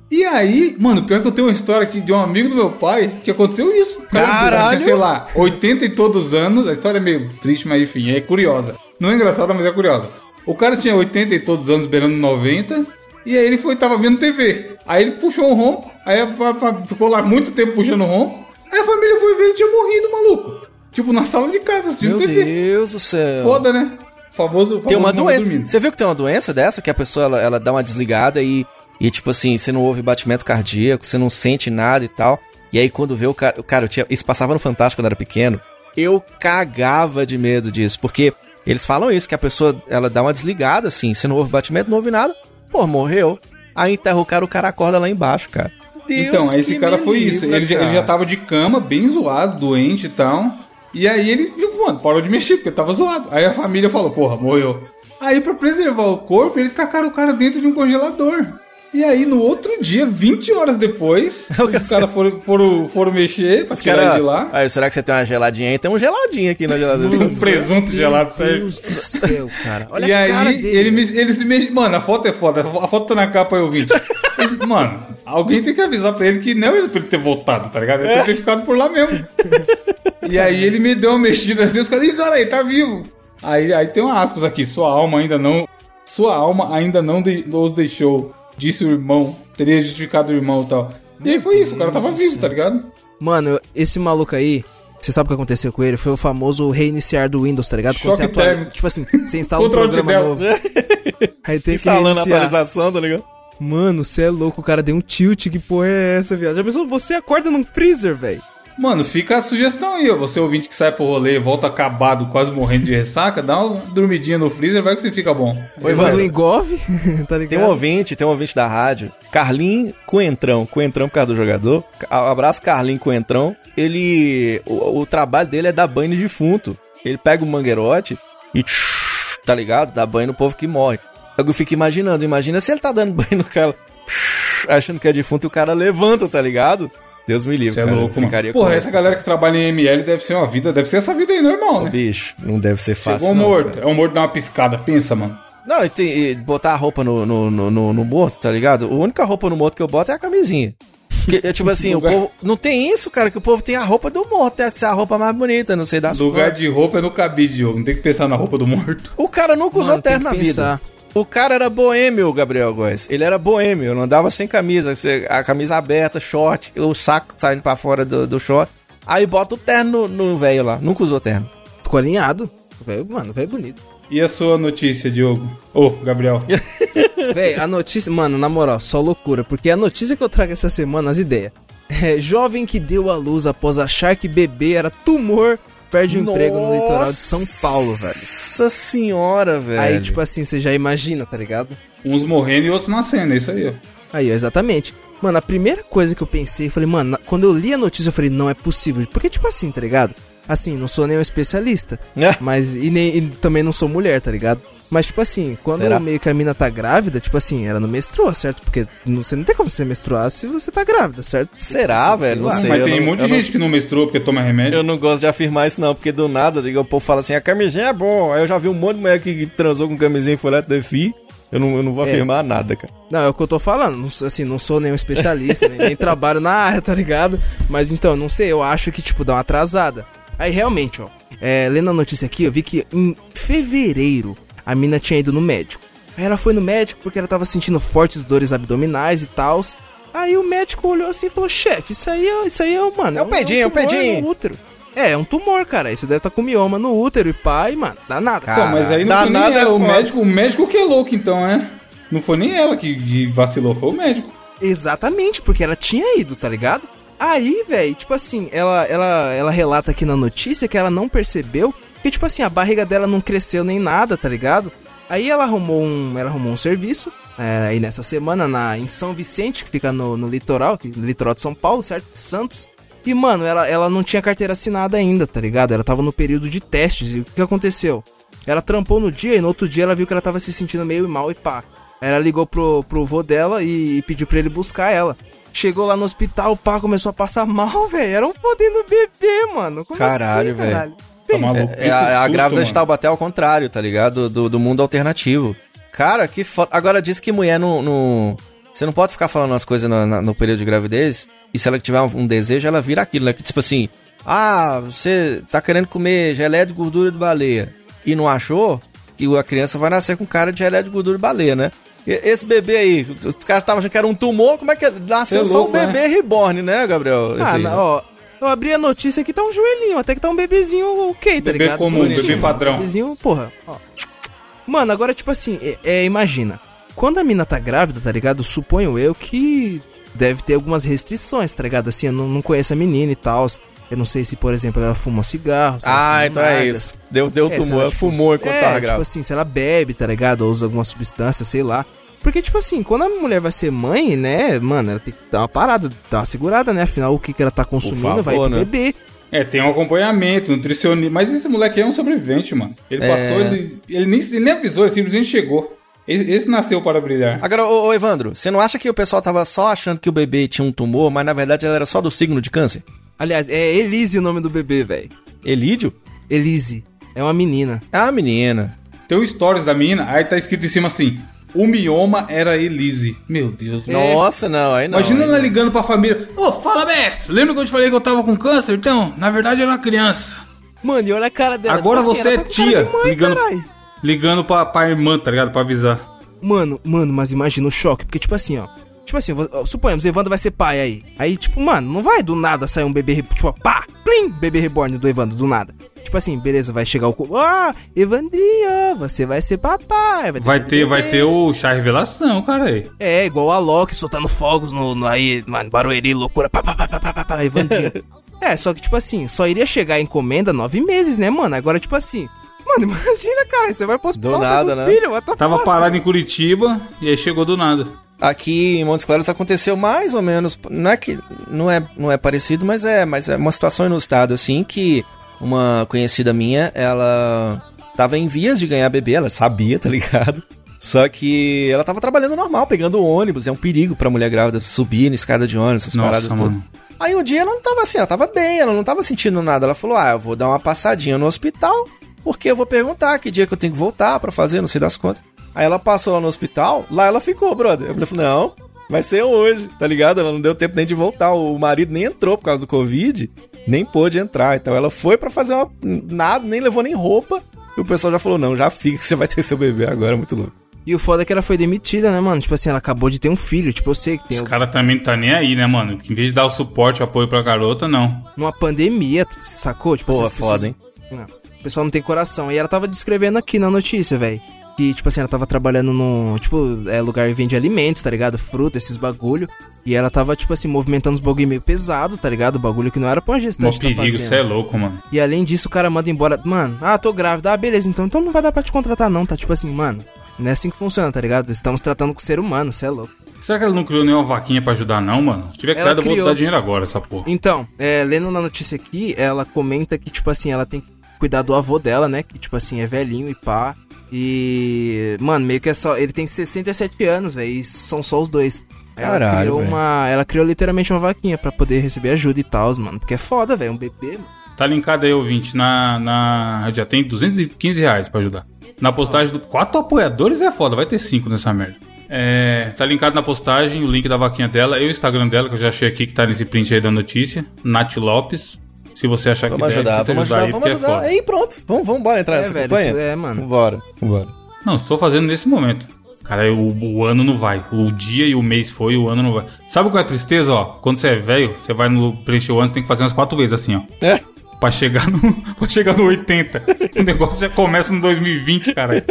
E aí, mano, pior que eu tenho uma história aqui de um amigo do meu pai que aconteceu isso. Caralho! Tinha, sei lá, oitenta e todos anos. A história é meio triste, mas enfim, é curiosa. Não é engraçada, mas é curiosa. O cara tinha oitenta e todos anos, beirando noventa, e aí ele foi, tava vendo T V. Aí ele puxou um ronco, aí ficou lá muito tempo puxando ronco, aí a família foi ver, ele tinha morrido, maluco. Tipo, na sala de casa, assistindo T V. Meu Deus do céu. Foda, né? Famoso, famoso tem uma doença. Você viu que tem uma doença dessa, que a pessoa, ela, ela dá uma desligada e, e, tipo assim, você não ouve batimento cardíaco, você não sente nada e tal. E aí, quando vê o cara... Cara, eu tinha, isso passava no Fantástico quando eu era pequeno. Eu cagava de medo disso, porque... Eles falam isso, que a pessoa, ela dá uma desligada, assim, se não houve batimento, não houve nada, pô, morreu. Aí enterra o cara, o cara acorda lá embaixo, cara. Deus então, aí esse cara foi livra, isso, cara. Ele, já, ele já tava de cama, bem zoado, doente e tal, e aí ele, mano, parou de mexer, porque tava zoado. Aí a família falou, porra, morreu. Aí pra preservar o corpo, eles tacaram o cara dentro de um congelador. E aí no outro dia, vinte horas depois, os caras foram, foram, foram mexer pra tirar cara, de lá. Aí, será que você tem uma geladinha aí? Tem um geladinho aqui na geladeira. Um presunto gelado, sério. Meu Deus do céu, cara. Olha e aí, cara ele, me, ele se mexe... Mano, a foto é foda. A foto tá na capa aí, ouvinte. Mano, alguém tem que avisar pra ele que não era pra ele ter voltado, tá ligado? Ele tem que ter ficado por lá mesmo. E aí ele me deu uma mexida assim, os caras... Ih, cara, ele tá vivo. Aí, aí tem uma aspas aqui. Sua alma ainda não... Sua alma ainda não de, os deixou... Disse o irmão, teria justificado o irmão e tal. E aí foi isso, o cara tava vivo, tá ligado? Mano, esse maluco aí, você sabe o que aconteceu com ele? Foi o famoso reiniciar do Windows, tá ligado? Quando você atua... Tipo assim, você instala um programa novo. Aí tem que instalando a atualização, tá ligado? Mano, você é louco, o cara deu um tilt, que porra é essa, viado? Já pensou, você acorda num freezer, velho? Mano, fica a sugestão aí, ó. Você ouvinte que sai pro rolê, volta acabado, quase morrendo de ressaca, dá uma dormidinha no freezer, vai que você fica bom. Oi, Evandro engove, tá ligado? Tem um ouvinte, tem um ouvinte da rádio, Carlinho Coentrão, Coentrão por causa do jogador. Abraço, Carlinho Coentrão. Ele, o, o trabalho dele é dar banho de defunto. Ele pega o mangueirote e, tá ligado? Dá banho no povo que morre. Eu fico imaginando, imagina se ele tá dando banho no cara, achando que é defunto e o cara levanta, tá ligado? Deus me livre, é cara. Louco, ficaria porra, essa galera que trabalha em M L deve ser uma vida, deve ser essa vida aí, normal, né? Bicho, não deve ser fácil. Chegou um morto, cara. É um morto dar uma piscada, pensa, mano. Não, e, tem, e botar a roupa no, no, no, no morto, tá ligado? A única roupa no morto que eu boto é a camisinha. Que, é, tipo assim, lugar... o povo... Não tem isso, cara, que o povo tem a roupa do morto, tem que ser a roupa mais bonita, não sei da sua. Lugar de roupa é no cabide, Diogo, não tem que pensar na roupa do morto. O cara nunca usou terno na vida. O cara era boêmio, o Gabriel Góes. Ele era boêmio, não andava sem camisa. A camisa aberta, short, o saco saindo pra fora do, do short. Aí bota o terno no velho lá. Nunca usou terno. Ficou alinhado. velho. Mano, velho bonito. E a sua notícia, Diogo? Ô, oh, Gabriel. Véi, a notícia... Mano, na moral, só loucura. Porque a notícia que eu trago essa semana, as ideias. É, jovem que deu à luz após achar que bebê era tumor... Perde o Nossa emprego no litoral de São Paulo, velho. Nossa senhora, velho. Aí, tipo assim, você já imagina, tá ligado? Uns morrendo e outros nascendo, é isso aí, ó. Aí, ó, exatamente. Mano, a primeira coisa que eu pensei, eu falei, mano, quando eu li a notícia, eu falei, não é possível. Porque, tipo assim, tá ligado? Assim, não sou nenhum especialista, é. Mas e, nem, e também não sou mulher, tá ligado? Mas, tipo assim, quando Será? meio que a mina tá grávida, tipo assim, ela não menstrua, certo? Porque não, você não tem como você menstruar se você tá grávida, certo? Porque Será, assim, velho? Não sei. Mas eu tem não, um monte de gente não... que não menstrua porque toma remédio. Eu não gosto de afirmar isso, não, porque do nada, digo, o povo fala assim, a camisinha é bom. Aí eu já vi um monte de mulher que transou com camisinha em folhado de fi. Eu não, eu não vou afirmar é. nada, cara. Não, é o que eu tô falando. Assim, não sou nenhum especialista, nem, nem trabalho na área, tá ligado? Mas, então, não sei, eu acho que, tipo, dá uma atrasada. Aí, realmente, ó, é, lendo a notícia aqui, eu vi que em fevereiro... A mina tinha ido no médico. Aí ela foi no médico porque ela tava sentindo fortes dores abdominais e tal. Aí o médico olhou assim e falou, chefe, isso aí é, isso aí é, mano, é, é um pedinho, é um pedinho no útero. É, é um tumor, cara. Aí você deve estar tá com mioma no útero e pá, e, mano, dá nada. Cara, então, mas aí não foi nada, nem ela, o médico, o médico que é louco, então, né? Não foi nem ela que vacilou, foi o médico. Exatamente, porque ela tinha ido, tá ligado? Aí, velho, tipo assim, ela, ela, ela relata aqui na notícia que ela não percebeu. Porque, tipo assim, a barriga dela não cresceu nem nada, tá ligado? Aí ela arrumou um, ela arrumou um serviço, é, aí nessa semana, na, em São Vicente, que fica no, no litoral, no litoral de São Paulo, certo? Santos. E, mano, ela, ela não tinha carteira assinada ainda, tá ligado? Ela tava no período de testes, e o que aconteceu? Ela trampou no dia, e no outro dia ela viu que ela tava se sentindo meio mal e pá. Aí ela ligou pro, pro vô dela e, e pediu pra ele buscar ela. Chegou lá no hospital, pá, começou a passar mal, velho. Era um podendo beber, mano. Como caralho, assim, velho. É, é, a, a grávida de Taubaté ao contrário, tá ligado? Do, do mundo alternativo. Cara, que foda. Agora diz que mulher não... No... Você não pode ficar falando as coisas no, no período de gravidez. E se ela tiver um, um desejo, ela vira aquilo, né? Tipo assim... Ah, você tá querendo comer geleia de gordura de baleia. E não achou? Que a criança vai nascer com cara de geleia de gordura de baleia, né? E, esse bebê aí... O cara tava achando que era um tumor. Como é que... Nasceu só um bebê reborn, né, Gabriel? Ah, assim, não, ó... Eu abri a notícia aqui, tá um joelhinho, até que tá um bebezinho ok, tá bebê ligado? Bebê comum, bonitinho, bebê padrão. Mano, bebezinho, porra, ó. Mano, agora, tipo assim, é, é, imagina. Quando a mina tá grávida, tá ligado? Suponho eu que deve ter algumas restrições, tá ligado? Assim, eu não, não conheço a menina e tal. Eu não sei se, por exemplo, ela fuma cigarro. Ah, fuma então nada. É isso. Deu, deu é, tumor, ela, tipo, fumou enquanto é, tava grávida. Tipo assim, se ela bebe, tá ligado? Ou usa alguma substância, sei lá. Porque, tipo assim, quando a mulher vai ser mãe, né, mano, ela tem que dar uma parada, dar uma segurada, né? Afinal, o que, que ela tá consumindo favor, vai pro né? bebê. É, tem um acompanhamento, nutricionista. Mas esse moleque é um sobrevivente, mano. Ele é... passou, ele, ele, nem, ele nem avisou, ele simplesmente chegou. Esse, esse nasceu para brilhar. Agora, ô, ô Evandro, você não acha que o pessoal tava só achando que o bebê tinha um tumor, mas na verdade ela era só do signo de câncer? Aliás, é Elise o nome do bebê, velho. Elídio? Elise. É uma menina. É uma menina. Tem o stories da menina, aí tá escrito em cima assim... O mioma era Elise. Meu Deus. É. Nossa, não, aí não. Imagina aí ela não. ligando pra família. Ô, oh, fala, mestre. Lembra que eu te falei que eu tava com câncer? Então, na verdade, era uma criança. Mano, e olha a cara dela. Agora tipo, você assim, é tia. Mãe, ligando ligando pra, pra irmã, tá ligado? Pra avisar. Mano, mano, mas imagina o choque. Porque, tipo assim, ó. Tipo assim, suponhamos, Evandro vai ser pai aí. Aí, tipo, mano, não vai do nada sair um bebê, tipo, pá, plim, bebê reborn do Evandro, do nada. Tipo assim, beleza, vai chegar o... Ah, oh, Evandrinho, você vai ser papai. Vai ter, vai ter, vai ter o chá revelação, cara aí. É, igual a Loki soltando fogos no, no aí, mano, Barueri, loucura, pá, pá, pá, pá, pá, pá, Evandrinho. É, só que, tipo assim, só iria chegar a encomenda nove meses, né, mano? Agora, tipo assim... Mano, imagina, cara, você vai pro hospital, nada, né? Filho, tá Tava foda, parado cara. Em Curitiba e aí chegou do nada. Aqui em Montes Claros aconteceu mais ou menos, não é que não é, não é parecido, mas é, mas é uma situação inusitada assim que uma conhecida minha, ela tava em vias de ganhar bebê, ela sabia, tá ligado? Só que ela tava trabalhando normal, pegando ônibus, é um perigo pra mulher grávida subir na escada de ônibus, essas Nossa, paradas mano. todas. Aí um dia ela não tava assim, ela tava bem, ela não tava sentindo nada, ela falou: "Ah, eu vou dar uma passadinha no hospital, porque eu vou perguntar que dia que eu tenho que voltar pra fazer, não sei das contas". Aí ela passou lá no hospital, lá ela ficou, brother. Eu falei, não, vai ser hoje, tá ligado? Ela não deu tempo nem de voltar, o marido nem entrou por causa do Covid, nem pôde entrar. Então ela foi pra fazer uma... nada, nem levou nem roupa, e o pessoal já falou, não, já fica que você vai ter seu bebê agora, muito louco. E o foda é que ela foi demitida, né, mano? Tipo assim, ela acabou de ter um filho, tipo, eu sei que tem... Os caras também não tá nem aí, né, mano? Em vez de dar o suporte, o apoio pra garota, não. Numa pandemia, sacou? Tipo, pô, foda, pessoas... hein? Não. O pessoal não tem coração. E ela tava descrevendo aqui na notícia, velho. Que, tipo assim, ela tava trabalhando num, tipo, é, lugar que vende alimentos, tá ligado? Fruta, esses bagulho. E ela tava, tipo assim, movimentando os bagulho meio pesado, tá ligado? Bagulho que não era pra uma gestante tá fazendo. Mó perigo, cê é louco, mano. E além disso, o cara manda embora. Mano, ah, tô grávida. Ah, beleza, então, então não vai dar pra te contratar não, tá? Tipo assim, mano, não é assim que funciona, tá ligado? Estamos tratando com o ser humano, cê é louco. Será que ela não criou nenhuma vaquinha pra ajudar não, mano? Se tiver que criar, eu vou botar dinheiro agora, essa porra. Então, é, lendo na notícia aqui, ela comenta que, tipo assim, ela tem que cuidar do avô dela, né? Que, tipo assim, é velhinho e pá. E, mano, meio que é só... Ele tem sessenta e sete anos, velho, e são só os dois. Caralho, ela criou véio. uma... Ela criou literalmente uma vaquinha pra poder receber ajuda e tal, mano. Porque é foda, velho, um bebê, mano. Tá linkado aí, ouvinte, na... na já tem duzentos e quinze reais pra ajudar. Na postagem do... Quatro apoiadores é foda, vai ter cinco nessa merda. É... Tá linkado na postagem o link da vaquinha dela e o Instagram dela, que eu já achei aqui, que tá nesse print aí da notícia. Nath Lopes. Se você achar vamos que ajudar, deve, vamos ajudar, vamos ajudar, vamos ajudar. Aí pronto, vamos, vamos embora entrar é, nessa velho, campanha. Isso é, mano. Vambora, vambora. Não, estou fazendo nesse momento. Cara, o, o ano não vai. O dia e o mês foi, o ano não vai. Sabe qual é a tristeza, ó? Quando você é velho, você vai no preencher o ano, você tem que fazer umas quatro vezes assim, ó. É. Pra chegar no, pra chegar no oitenta. O negócio já começa no dois mil e vinte, caralho.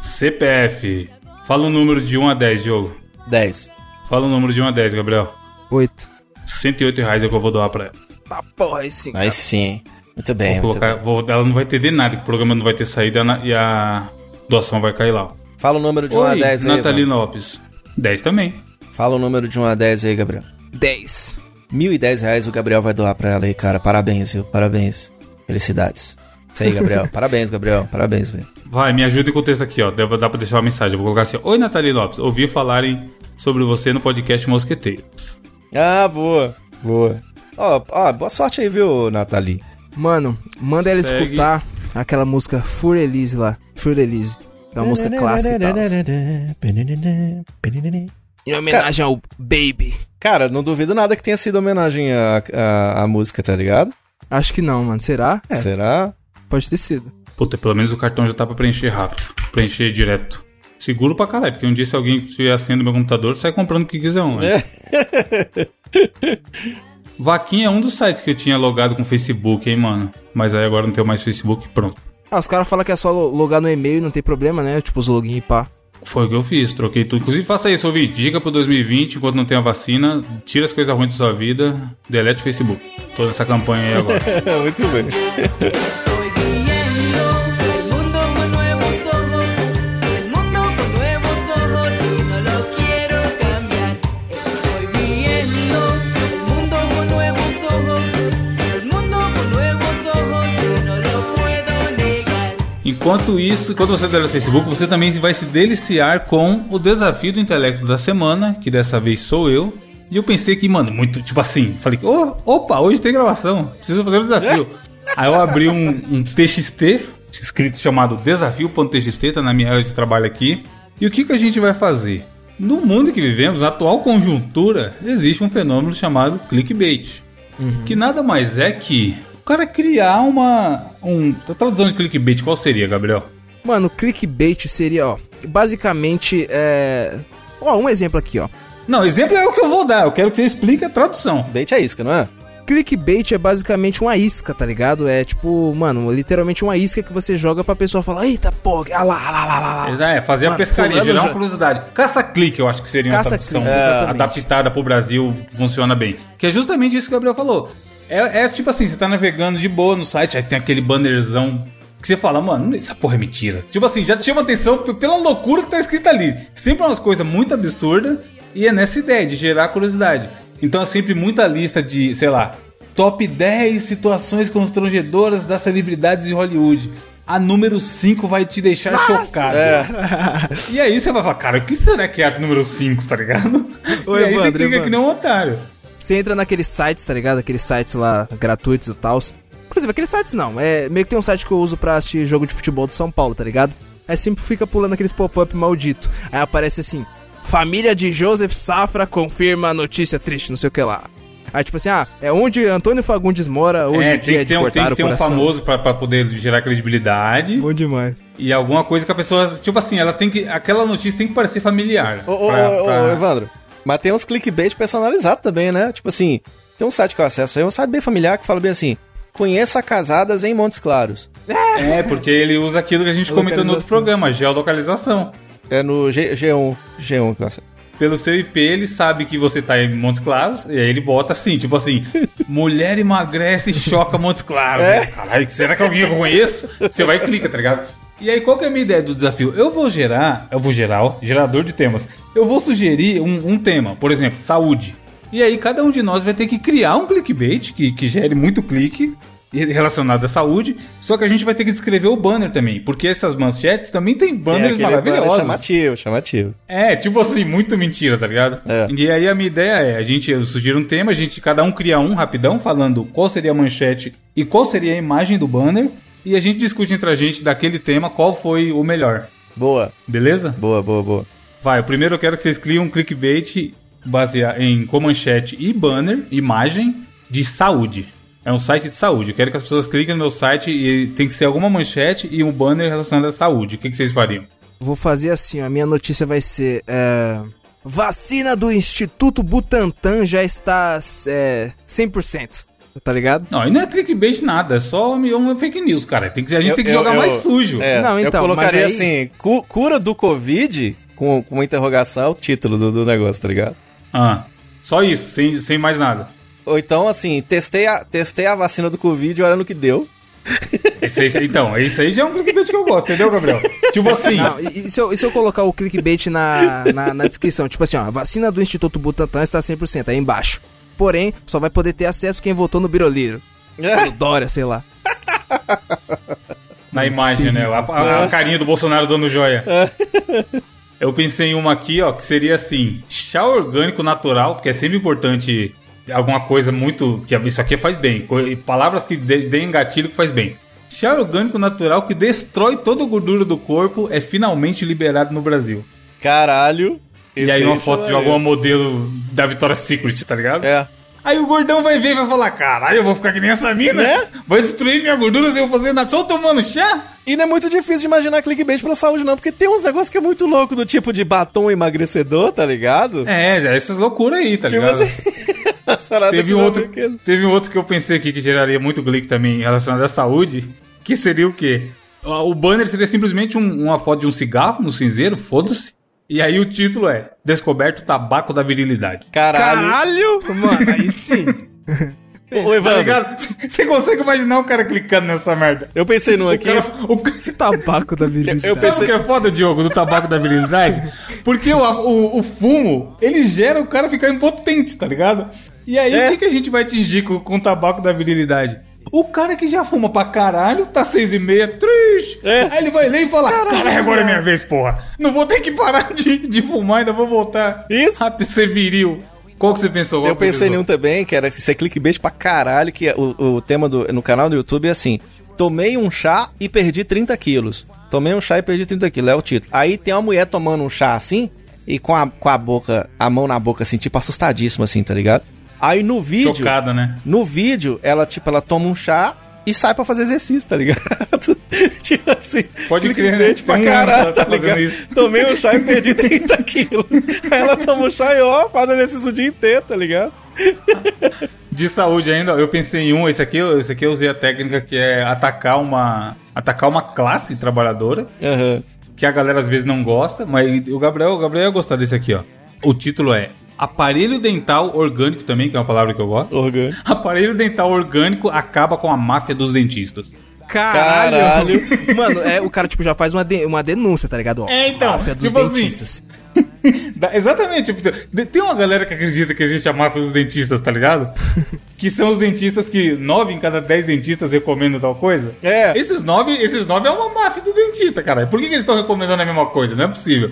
C P F. Fala um número de um a dez, Diogo. dez. Fala um número de um a dez, Gabriel. oito. cento e oito reais é o que eu vou doar pra ela. Tá, porra, aí sim. Aí sim. Muito bem. Vou colocar, muito bem. Vou, ela não vai entender nada, que o programa não vai ter saída e a doação vai cair lá. Fala o número de Oi, um a dez aí. Nathalie Lopes. dez também. Fala o número de um a dez aí, Gabriel. dez. mil e dez reais o Gabriel vai doar pra ela aí, cara. Parabéns, viu? Parabéns. Felicidades. Isso aí, Gabriel. Parabéns, Gabriel. Parabéns, velho. Vai, me ajuda com o texto aqui, ó. Dá pra deixar uma mensagem. Eu vou colocar assim: Oi, Nathalie Lopes. Ouvi falarem sobre você no podcast Mosqueteiros. Ah, boa. Boa. Ó, oh, oh, boa sorte aí, viu, Nathalie? Mano, manda ela Segue. escutar aquela música Furelize lá. Furelize. É uma música clássica e tal. Em homenagem cara, ao Baby. Cara, não duvido nada que tenha sido homenagem à, à, à música, tá ligado? Acho que não, mano. Será? É. Será? Pode ter sido. Puta, pelo menos o cartão já tá pra preencher rápido. Preencher direto. Seguro pra caralho, porque um dia se alguém estiver acendo meu computador, sai comprando o que quiser um, né? É. Vaquinha é um dos sites que eu tinha logado com Facebook, hein, mano? Mas aí agora não tenho mais Facebook, pronto. Ah, os caras falam que é só logar no e-mail e não tem problema, né? Tipo, os login e pá. Foi o que eu fiz, troquei tudo. Inclusive, faça isso, ouvinte. Dica pro dois mil e vinte, enquanto não tem a vacina, tira as coisas ruins da sua vida, delete o Facebook. Toda essa campanha aí agora. Muito bem. Enquanto isso, quando você der no Facebook, você também vai se deliciar com o desafio do intelecto da semana, que dessa vez sou eu. E eu pensei que, mano, muito, tipo assim, falei que, oh, opa, hoje tem gravação, preciso fazer um desafio. Aí eu abri um, um T X T, escrito chamado desafio ponto T X T, tá na minha área de trabalho aqui. E o que, que a gente vai fazer? No mundo que vivemos, na atual conjuntura, existe um fenômeno chamado clickbait. Uhum. Que nada mais é que... O cara criar uma... Um, a tradução de clickbait, qual seria, Gabriel? Mano, clickbait seria, ó... Basicamente, é... Ó, um exemplo aqui, ó. Não, exemplo é o que eu vou dar. Eu quero que você explique a tradução. Bait é isca, não é? Clickbait é basicamente uma isca, tá ligado? É tipo, mano, literalmente uma isca que você joga pra pessoa falar... Eita, porra, ah lá, lá, lá, lá, lá. É, fazer mano, a pescaria, gerar já... uma curiosidade. Caça-clique, eu acho que seria uma tradução é, adaptada pro Brasil, que funciona bem. Que é justamente isso que o Gabriel falou. É, é tipo assim, você tá navegando de boa no site, aí tem aquele bannerzão que você fala, mano, essa porra é mentira. Tipo assim, já te chama atenção pela loucura que tá escrita ali. Sempre umas coisas muito absurdas e é nessa ideia de gerar curiosidade. Então é sempre muita lista de, sei lá, top dez situações constrangedoras das celebridades de Hollywood. A número cinco vai te deixar Nossa, chocado. É. E aí você vai falar, cara, o que será que é a número cinco, tá ligado? Oi, e aí Evandro, você clica que nem um otário. Você entra naqueles sites, tá ligado? Aqueles sites lá gratuitos e tal. Inclusive, aqueles sites não. É meio que tem um site que eu uso pra assistir jogo de futebol de São Paulo, tá ligado? Aí sempre fica pulando aqueles pop-up maldito. Aí aparece assim: família de Joseph Safra confirma notícia triste, não sei o que lá. Aí tipo assim, ah, é onde Antônio Fagundes mora hoje é, em dia. É, tem que ter um, que ter um famoso pra, pra poder gerar credibilidade. Bom demais. E alguma coisa que a pessoa, tipo assim, ela tem que... Aquela notícia tem que parecer familiar. Ô, ô, ô, Evandro. Mas tem uns clickbait personalizados também, né? Tipo assim, tem um site que eu acesso aí, um site bem familiar que fala bem assim: Conheça casadas em Montes Claros. É, porque ele usa aquilo que a gente comentou no outro programa, geolocalização. É no G um, G um. Nossa. Pelo seu I P, ele sabe que você tá em Montes Claros, e aí ele bota assim, tipo assim, mulher emagrece e choca Montes Claros. É. Caralho, será que alguém eu conheço? Você vai e clica, tá ligado? E aí, qual que é a minha ideia do desafio? Eu vou gerar, eu vou gerar, ó, gerador de temas. Eu vou sugerir um, um tema, por exemplo, saúde. E aí, cada um de nós vai ter que criar um clickbait, que, que gere muito clique, relacionado à saúde, só que a gente vai ter que descrever o banner também, porque essas manchetes também tem banners é, maravilhosos. Banner chamativo, chamativo. É, tipo assim, muito mentira, tá ligado? É. E aí a minha ideia é, a gente, eu sugiro um tema, a gente, cada um cria um rapidão, falando qual seria a manchete e qual seria a imagem do banner, e a gente discute entre a gente daquele tema qual foi o melhor. Boa. Beleza? Boa, boa, boa. Vai, primeiro eu quero que vocês criem um clickbait baseado em comanchete e banner, imagem, de saúde. É um site de saúde. Eu quero que as pessoas cliquem no meu site e tem que ser alguma manchete e um banner relacionado à saúde. O que, que vocês fariam? Vou fazer assim, a minha notícia vai ser... É... Vacina do Instituto Butantan já está é, cem por cento. Tá ligado? Não, e não é clickbait nada. É só uma fake news, cara. Tem que, a gente eu, tem que eu, jogar eu, mais eu, sujo. É, não, então, eu colocaria mas aí... assim, cu, cura do Covid, com, com uma interrogação, o título do, do negócio, tá ligado? Ah, só isso, sem, sem mais nada. Ou então, assim, testei a, testei a vacina do Covid e olha no que deu. Esse aí, então, isso aí já é um clickbait que eu gosto, entendeu, Gabriel? Tipo assim... Não, e, e, se eu, e se eu colocar o clickbait na, na, na descrição? Tipo assim, ó, vacina do Instituto Butantan está cem por cento, aí embaixo. Porém, só vai poder ter acesso quem votou no Biroliro. É. No Dória, sei lá. Na imagem, né? A, a, a carinha do Bolsonaro dando joia. É. Eu pensei em uma aqui, ó, que seria assim, chá orgânico natural, porque é sempre importante... Alguma coisa muito... que isso aqui faz bem. Palavras que deem gatilho que faz bem. Chá orgânico natural que destrói toda a gordura do corpo é finalmente liberado no Brasil. Caralho. E aí uma foto de alguma modelo da Victoria's Secret, tá ligado? É. Aí o gordão vai ver e vai falar, caralho, eu vou ficar que nem essa mina, né? Vai destruir minha gordura sem eu fazer nada, só tomando chá? E não é muito difícil de imaginar clickbait pra saúde não, porque tem uns negócios que é muito louco, do tipo de batom emagrecedor, tá ligado? É, essas loucuras aí, tá tipo ligado? Assim... teve, um outro, teve um outro que eu pensei aqui que geraria muito click também relacionado à saúde, que seria o quê? O banner seria simplesmente um, uma foto de um cigarro no cinzeiro, foda-se. E aí o título é Descoberto o Tabaco da Virilidade. Caralho! Caralho! Mano, aí sim. Ô, Evandro. Tá, você consegue imaginar o cara clicando nessa merda? Eu pensei num aqui. O, cara, o... esse tabaco da virilidade. Eu pensei... Sabe o que é foda, Diogo, do tabaco da virilidade? Porque o, o, o fumo, ele gera o cara ficar impotente, tá ligado? E aí, é. o que, que a gente vai atingir com, com o tabaco da virilidade? O cara que já fuma pra caralho, tá seis e meia, triste. É. Aí ele vai ler e fala, caralho, caralho, agora é minha vez, porra. Não vou ter que parar de, de fumar, ainda vou voltar. Isso. Rápido, você viril. Qual que você pensou? Qual eu pensei em um também, que era ser clickbait pra caralho, que o, o tema do, no canal do YouTube é assim, tomei um chá e perdi trinta quilos. Tomei um chá e perdi trinta quilos, é o título. Aí tem uma mulher tomando um chá assim, e com a, com a boca, a mão na boca assim, tipo assustadíssima assim, tá ligado? Aí no vídeo... Chocada, né? No vídeo, ela, tipo, ela toma um chá e sai pra fazer exercício, tá ligado? Tipo assim... Pode crer, né? Tipo, pra caralho, tá ligado? Isso. Tomei um chá e perdi trinta quilos. Aí ela toma um chá e, ó, faz exercício o dia inteiro, tá ligado? De saúde ainda, eu pensei em um, esse aqui, esse aqui eu usei a técnica que é atacar uma... Atacar uma classe trabalhadora, uhum. Que a galera às vezes não gosta, mas o Gabriel, o Gabriel ia gostar desse aqui, ó. O título é... Aparelho dental orgânico também, que é uma palavra que eu gosto. Orgânico. Aparelho dental orgânico acaba com a máfia dos dentistas. Caralho! Caralho. Mano, é, o cara tipo, já faz uma, de, uma denúncia, tá ligado? Ó, é, então, máfia dos tipo dentistas. Assim, da, exatamente. Tipo, tem uma galera que acredita que existe a máfia dos dentistas, tá ligado? Que são os dentistas que nove em cada dez dentistas recomendam tal coisa. É. Esses nove, esses nove é uma máfia do dentista, cara. Por que, que eles estão recomendando a mesma coisa? Não é possível.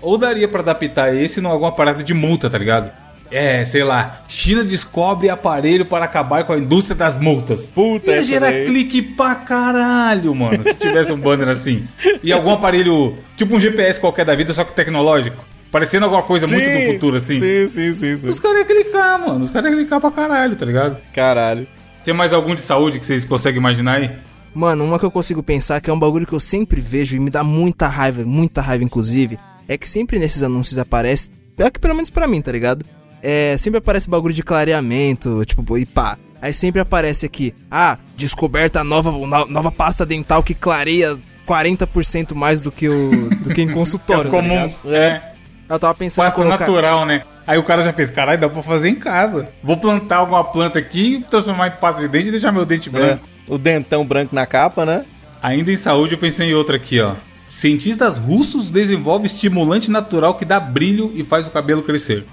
Ou daria pra adaptar esse em alguma parada de multa, tá ligado? É, sei lá, China descobre aparelho para acabar com a indústria das multas. Puta, ia gerar clique pra caralho, mano, se tivesse um banner assim. E algum aparelho, tipo um G P S qualquer da vida, só que tecnológico. Parecendo alguma coisa sim, muito do futuro, assim. Sim, sim, sim, sim. Os caras iam clicar, mano, os caras iam clicar pra caralho, tá ligado? Caralho. Tem mais algum de saúde que vocês conseguem imaginar aí? Mano, uma que eu consigo pensar, que é um bagulho que eu sempre vejo e me dá muita raiva, muita raiva inclusive, é que sempre nesses anúncios aparece, é que pelo menos pra mim, tá ligado? É, sempre aparece bagulho de clareamento, tipo, e pá, Aí sempre aparece aqui, ah, descoberta nova, nova pasta dental que clareia quarenta por cento mais do que o do que em consultório. É comum, tá é. Eu tava pensando pasta colocar... natural, né? Aí o cara já pensa, caralho, dá pra fazer em casa. Vou plantar alguma planta aqui, transformar em pasta de dente e deixar meu dente branco. É. O dentão branco na capa, né? Ainda em saúde, eu pensei em outra aqui, ó. Cientistas russos desenvolvem estimulante natural que dá brilho e faz o cabelo crescer.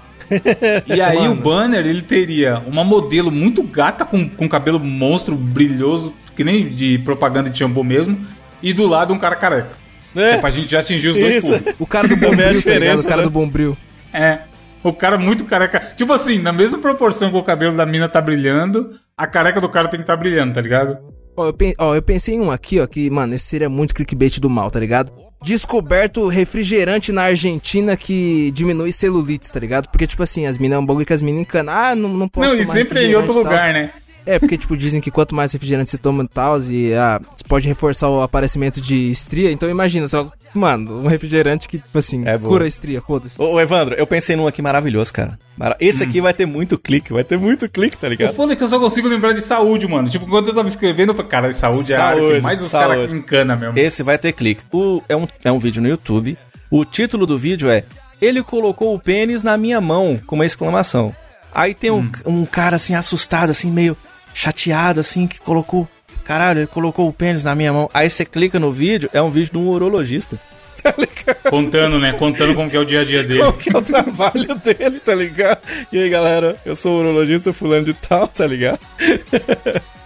E aí mano, o banner, ele teria uma modelo muito gata com, com cabelo monstro, brilhoso, que nem de propaganda de shampoo mesmo, e do lado um cara careca. É. Tipo, a gente já atingiu os Isso. dois públicos. O cara do Bombril, tá ligado? O cara né? do Bombril. É. O cara muito careca. Tipo assim, na mesma proporção que o cabelo da mina tá brilhando, a careca do cara tem que tá brilhando, tá ligado? Ó, eu, pen... ó, eu pensei em um aqui, ó, que, mano, esse seria muito clickbait do mal, tá ligado? Descoberto refrigerante na Argentina que diminui celulites, tá ligado? Porque, tipo assim, as minas, é um bagulho que as minas encanam. Ah, não, não posso não, tomar. Não, e sempre em outro lugar, tal, né? É, porque, tipo, dizem que quanto mais refrigerante você toma e tal, e ah, pode reforçar o aparecimento de estria. Então, imagina, só, mano, um refrigerante que, tipo assim, é cura a estria, foda-se. Ô, Evandro, eu pensei num aqui maravilhoso, cara. Esse hum. aqui vai ter muito clique, vai ter muito clique, tá ligado? O foda é que eu só consigo lembrar de saúde, mano. Tipo, quando eu tava escrevendo, eu falei, cara, saúde, saúde é a área que mais os caras encanam mesmo. Esse vai ter clique. O, é, um, é um vídeo no YouTube. O título do vídeo é "Ele colocou o pênis na minha mão", com uma exclamação. Aí tem um, hum. um cara, assim, assustado, assim, meio chateado, assim, que colocou... Caralho, ele colocou o pênis na minha mão. Aí você clica no vídeo, é um vídeo de um urologista. Tá ligado? Contando, né? Contando como que é o dia a dia dele. Como que é o trabalho dele, tá ligado? E aí, galera, eu sou urologista fulano de tal, tá ligado?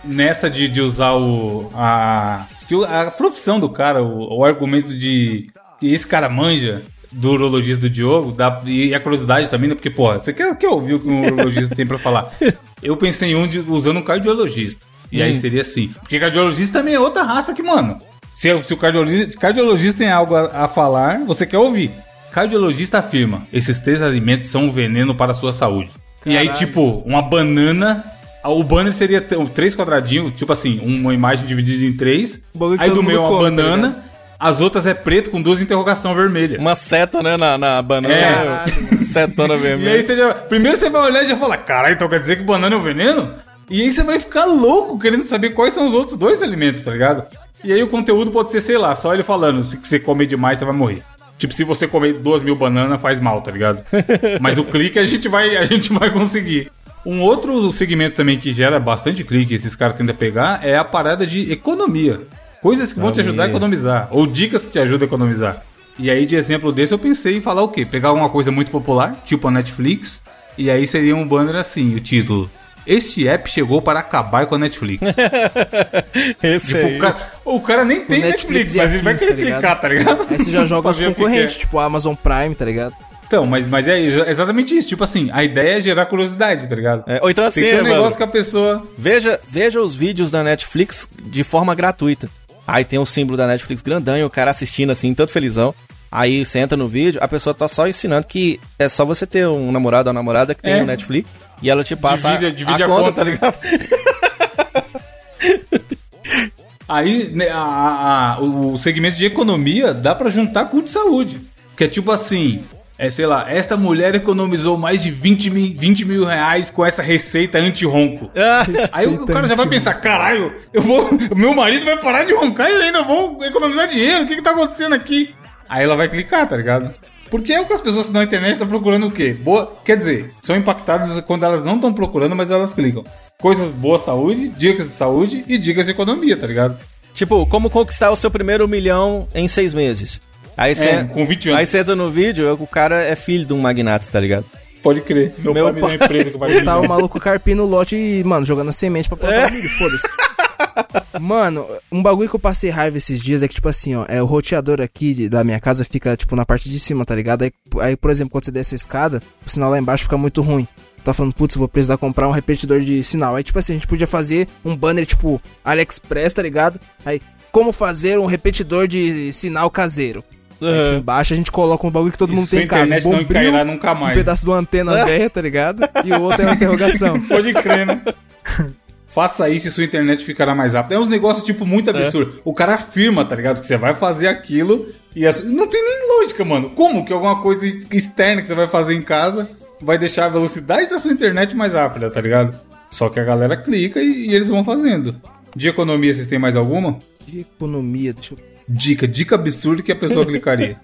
Nessa de, de usar o... A, a profissão do cara, o, o argumento de que esse cara manja... do urologista do Diogo, da, e a curiosidade também, né? Porque, porra, você quer, quer ouvir o que um urologista tem pra falar? Eu pensei em um de, usando um cardiologista. E hum. aí seria assim. Porque cardiologista também é outra raça que, mano... Se, se o cardiologista, cardiologista tem algo a, a falar, você quer ouvir. Cardiologista afirma, esses três alimentos são um veneno para a sua saúde. Caralho. E aí, tipo, uma banana... O banner seria t- três quadradinhos, tipo assim, uma imagem dividida em três. Aí do meio uma banana... Né? As outras é preto com duas interrogações vermelhas. Uma seta, né, na, na banana. É. Setona vermelha. E aí você já... Primeiro você vai olhar e já fala, caralho, então quer dizer que banana é um veneno? E aí você vai ficar louco querendo saber quais são os outros dois alimentos, tá ligado? E aí o conteúdo pode ser, sei lá, só ele falando, se você comer demais você vai morrer. Tipo, se você comer duas mil bananas faz mal, tá ligado? Mas o clique a gente vai, a gente vai conseguir. Um outro segmento também que gera bastante clique, esses caras tentam pegar, é a parada de economia. Coisas que vão te ajudar a economizar. Ou dicas que te ajudam a economizar. E aí, de exemplo desse, eu pensei em falar o quê? Pegar alguma coisa muito popular, tipo a Netflix. E aí seria um banner assim, o título. Este app chegou para acabar com a Netflix. Esse tipo, aí. O cara, o cara nem tem Netflix, Netflix, mas ele vai querer clicar, tá ligado? Aí você já joga os concorrentes, tipo a Amazon Prime, tá ligado? Então, mas, mas é exatamente isso. Tipo assim, a ideia é gerar curiosidade, tá ligado? É, ou então assim, tem que ser um negócio mano, que a pessoa... Veja, veja os vídeos da Netflix de forma gratuita. Aí tem o símbolo da Netflix grandão e o cara assistindo assim, tanto felizão. Aí você entra no vídeo, a pessoa tá só ensinando que é só você ter um namorado ou uma namorada que tem é. um Netflix e ela te passa divide, a, divide a, a conta, conta, tá ligado? Aí a, a, o segmento de economia dá pra juntar com o de saúde. Que é tipo assim, é sei lá, esta mulher economizou mais de vinte mil, vinte mil reais com essa receita anti-ronco. Ah, receita aí o cara já vai pensar, caralho, eu vou, meu marido vai parar de roncar e eu ainda vou economizar dinheiro, o que que tá acontecendo aqui? Aí ela vai clicar, tá ligado? Porque é o que as pessoas na internet estão procurando o quê? Boa, quer dizer, são impactadas quando elas não estão procurando, mas elas clicam. Coisas boa saúde, dicas de saúde e dicas de economia, tá ligado? Tipo, como conquistar o seu primeiro milhão em seis meses. Aí você é, entra no vídeo, eu, o cara é filho de um magnata, tá ligado? Pode crer. Meu, meu pai me deu uma empresa que vai vender. Tá o maluco carpindo o lote e, mano, jogando a semente pra plantar é. milho, foda-se. Mano, um bagulho que eu passei raiva esses dias é que, tipo assim, ó, é, o roteador aqui de, da minha casa fica, tipo, na parte de cima, tá ligado? Aí, aí, por exemplo, quando você desce a escada, o sinal lá embaixo fica muito ruim. Tá falando, putz, vou precisar comprar um repetidor de sinal. Aí, tipo assim, a gente podia fazer um banner, tipo, AliExpress, tá ligado? Aí, como fazer um repetidor de sinal caseiro? Uhum. Aí, tipo, embaixo a gente coloca um bagulho que todo isso mundo tem em casa. Não encairá nunca mais. Um pedaço de uma antena velha, tá ligado? E o outro é uma interrogação. Pode crer, né? Faça isso e sua internet ficará mais rápida. É uns negócios, tipo, muito absurdo. É. O cara afirma, tá ligado? Que você vai fazer aquilo e as... não tem nem lógica, mano. Como que alguma coisa externa que você vai fazer em casa vai deixar a velocidade da sua internet mais rápida, tá ligado? Só que a galera clica e, e eles vão fazendo. De economia, vocês têm mais alguma? De economia, deixa eu... Dica, dica absurda que a pessoa clicaria.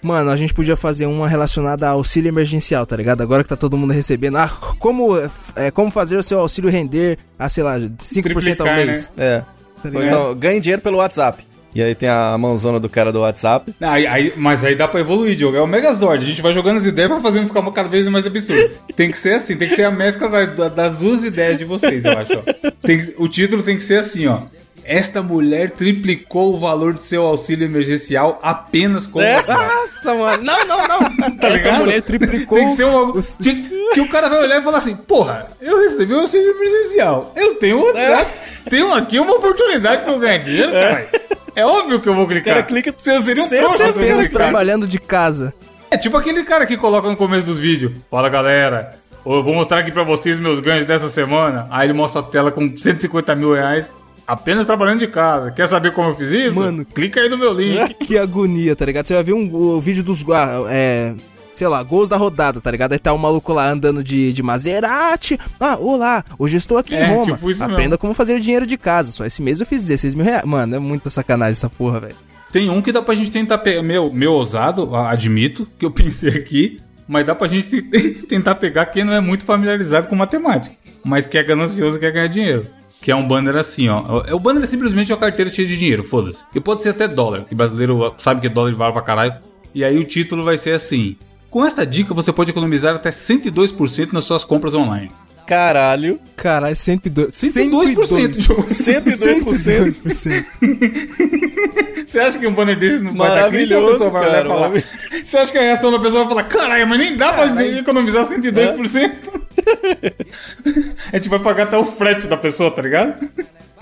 Mano, a gente podia fazer uma relacionada a auxílio emergencial, tá ligado? Agora que tá todo mundo recebendo. Ah, como, é, como fazer o seu auxílio render a, sei lá, cinco por cento triplicar, ao mês. Né? É. Tá ligado? Então, ganhe dinheiro pelo WhatsApp. E aí tem a mãozona do cara do WhatsApp. Aí, aí, mas aí dá pra evoluir, Diogo. É o Megazord. A gente vai jogando as ideias pra fazer ficar cada vez mais absurdo. Tem que ser assim. Tem que ser a mescla da, das duas ideias de vocês, eu acho. Ó. Tem que, o título tem que ser assim, ó. Esta mulher triplicou o valor do seu auxílio emergencial apenas com o WhatsApp. Nossa, mano. Não, não, não. Tá Essa ligado? mulher triplicou... Tem que ser um... Os... Que, que o cara vai olhar e falar assim, porra, eu recebi o auxílio emergencial. Eu tenho o WhatsApp. É. Tenho aqui uma oportunidade pra eu ganhar dinheiro, caralho. É. É óbvio que eu vou clicar. O cara clica... Eu seria um trouxa se eu clicar. Trabalhando de casa. É tipo aquele cara que coloca no começo dos vídeos. Fala, galera. Eu vou mostrar aqui pra vocês meus ganhos dessa semana. Aí ele mostra a tela com cento e cinquenta mil reais. Apenas trabalhando de casa. Quer saber como eu fiz isso? Mano, clica aí no meu link. Que agonia, tá ligado? Você vai ver um, um vídeo dos... É... sei lá, gols da rodada, tá ligado? Aí tá o um maluco lá andando de, de Maserati. Ah, olá, hoje estou aqui é, em Roma. Tipo isso. Aprenda mesmo. Como fazer dinheiro de casa. Só esse mês eu fiz dezesseis mil reais. Mano, é muita sacanagem essa porra, velho. Tem um que dá pra gente tentar pegar, meu, meu ousado, admito, que eu pensei aqui, mas dá pra gente tentar pegar quem não é muito familiarizado com matemática, mas que é ganancioso e quer ganhar dinheiro. Que é um banner assim, ó. O banner é simplesmente uma carteira cheia de dinheiro, foda-se. E pode ser até dólar, que brasileiro sabe que dólar vale pra caralho. E aí o título vai ser assim... Com esta dica, você pode economizar até cento e dois por cento nas suas compras online. Caralho. Caralho, cento e dois por cento. cento e dois por cento. cento e dois por cento. Você acha que um banner desse não vai dar clique? Maravilhoso, cara. Falar? Você acha que a reação da pessoa vai falar, caralho, mas nem dá caralho. pra economizar cento e dois por cento? É? A gente vai pagar até o frete da pessoa, tá ligado?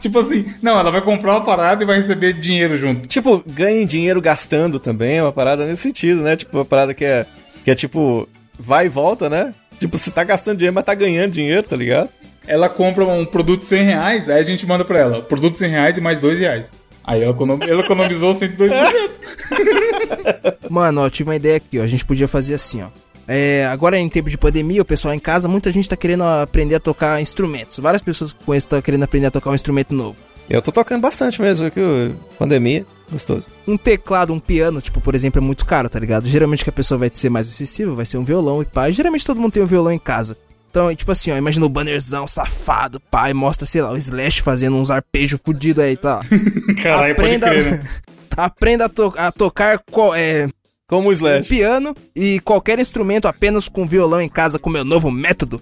Tipo assim, não, ela vai comprar uma parada e vai receber dinheiro junto. Tipo, ganhem dinheiro gastando também, é uma parada nesse sentido, né? Tipo, uma parada que é... Que é tipo, vai e volta, né? Tipo, você tá gastando dinheiro, mas tá ganhando dinheiro, tá ligado? Ela compra um produto de cem reais, aí a gente manda pra ela, produto de cem reais e mais dois reais. Aí ela, econom... ela economizou cento e dois por cento. Mano, ó, tive uma ideia aqui, ó. A gente podia fazer assim, ó. É, agora em tempo de pandemia, o pessoal em casa, muita gente tá querendo aprender a tocar instrumentos. Várias pessoas que conheço estão querendo aprender a tocar um instrumento novo. Eu tô tocando bastante mesmo aqui, pandemia, gostoso. Um teclado, um piano, tipo, por exemplo, é muito caro, tá ligado? Geralmente que a pessoa vai ser mais acessível, vai ser um violão e pá. Geralmente todo mundo tem um violão em casa. Então, é tipo assim, ó, imagina o bannerzão safado, pá, e mostra, sei lá, o Slash fazendo uns arpejos fudidos aí, tá? Caralho, aprenda, pode crer, né? Aprenda a, to- a tocar... Co- é... Como o Slash. Um piano e qualquer instrumento apenas com violão em casa com o meu novo método.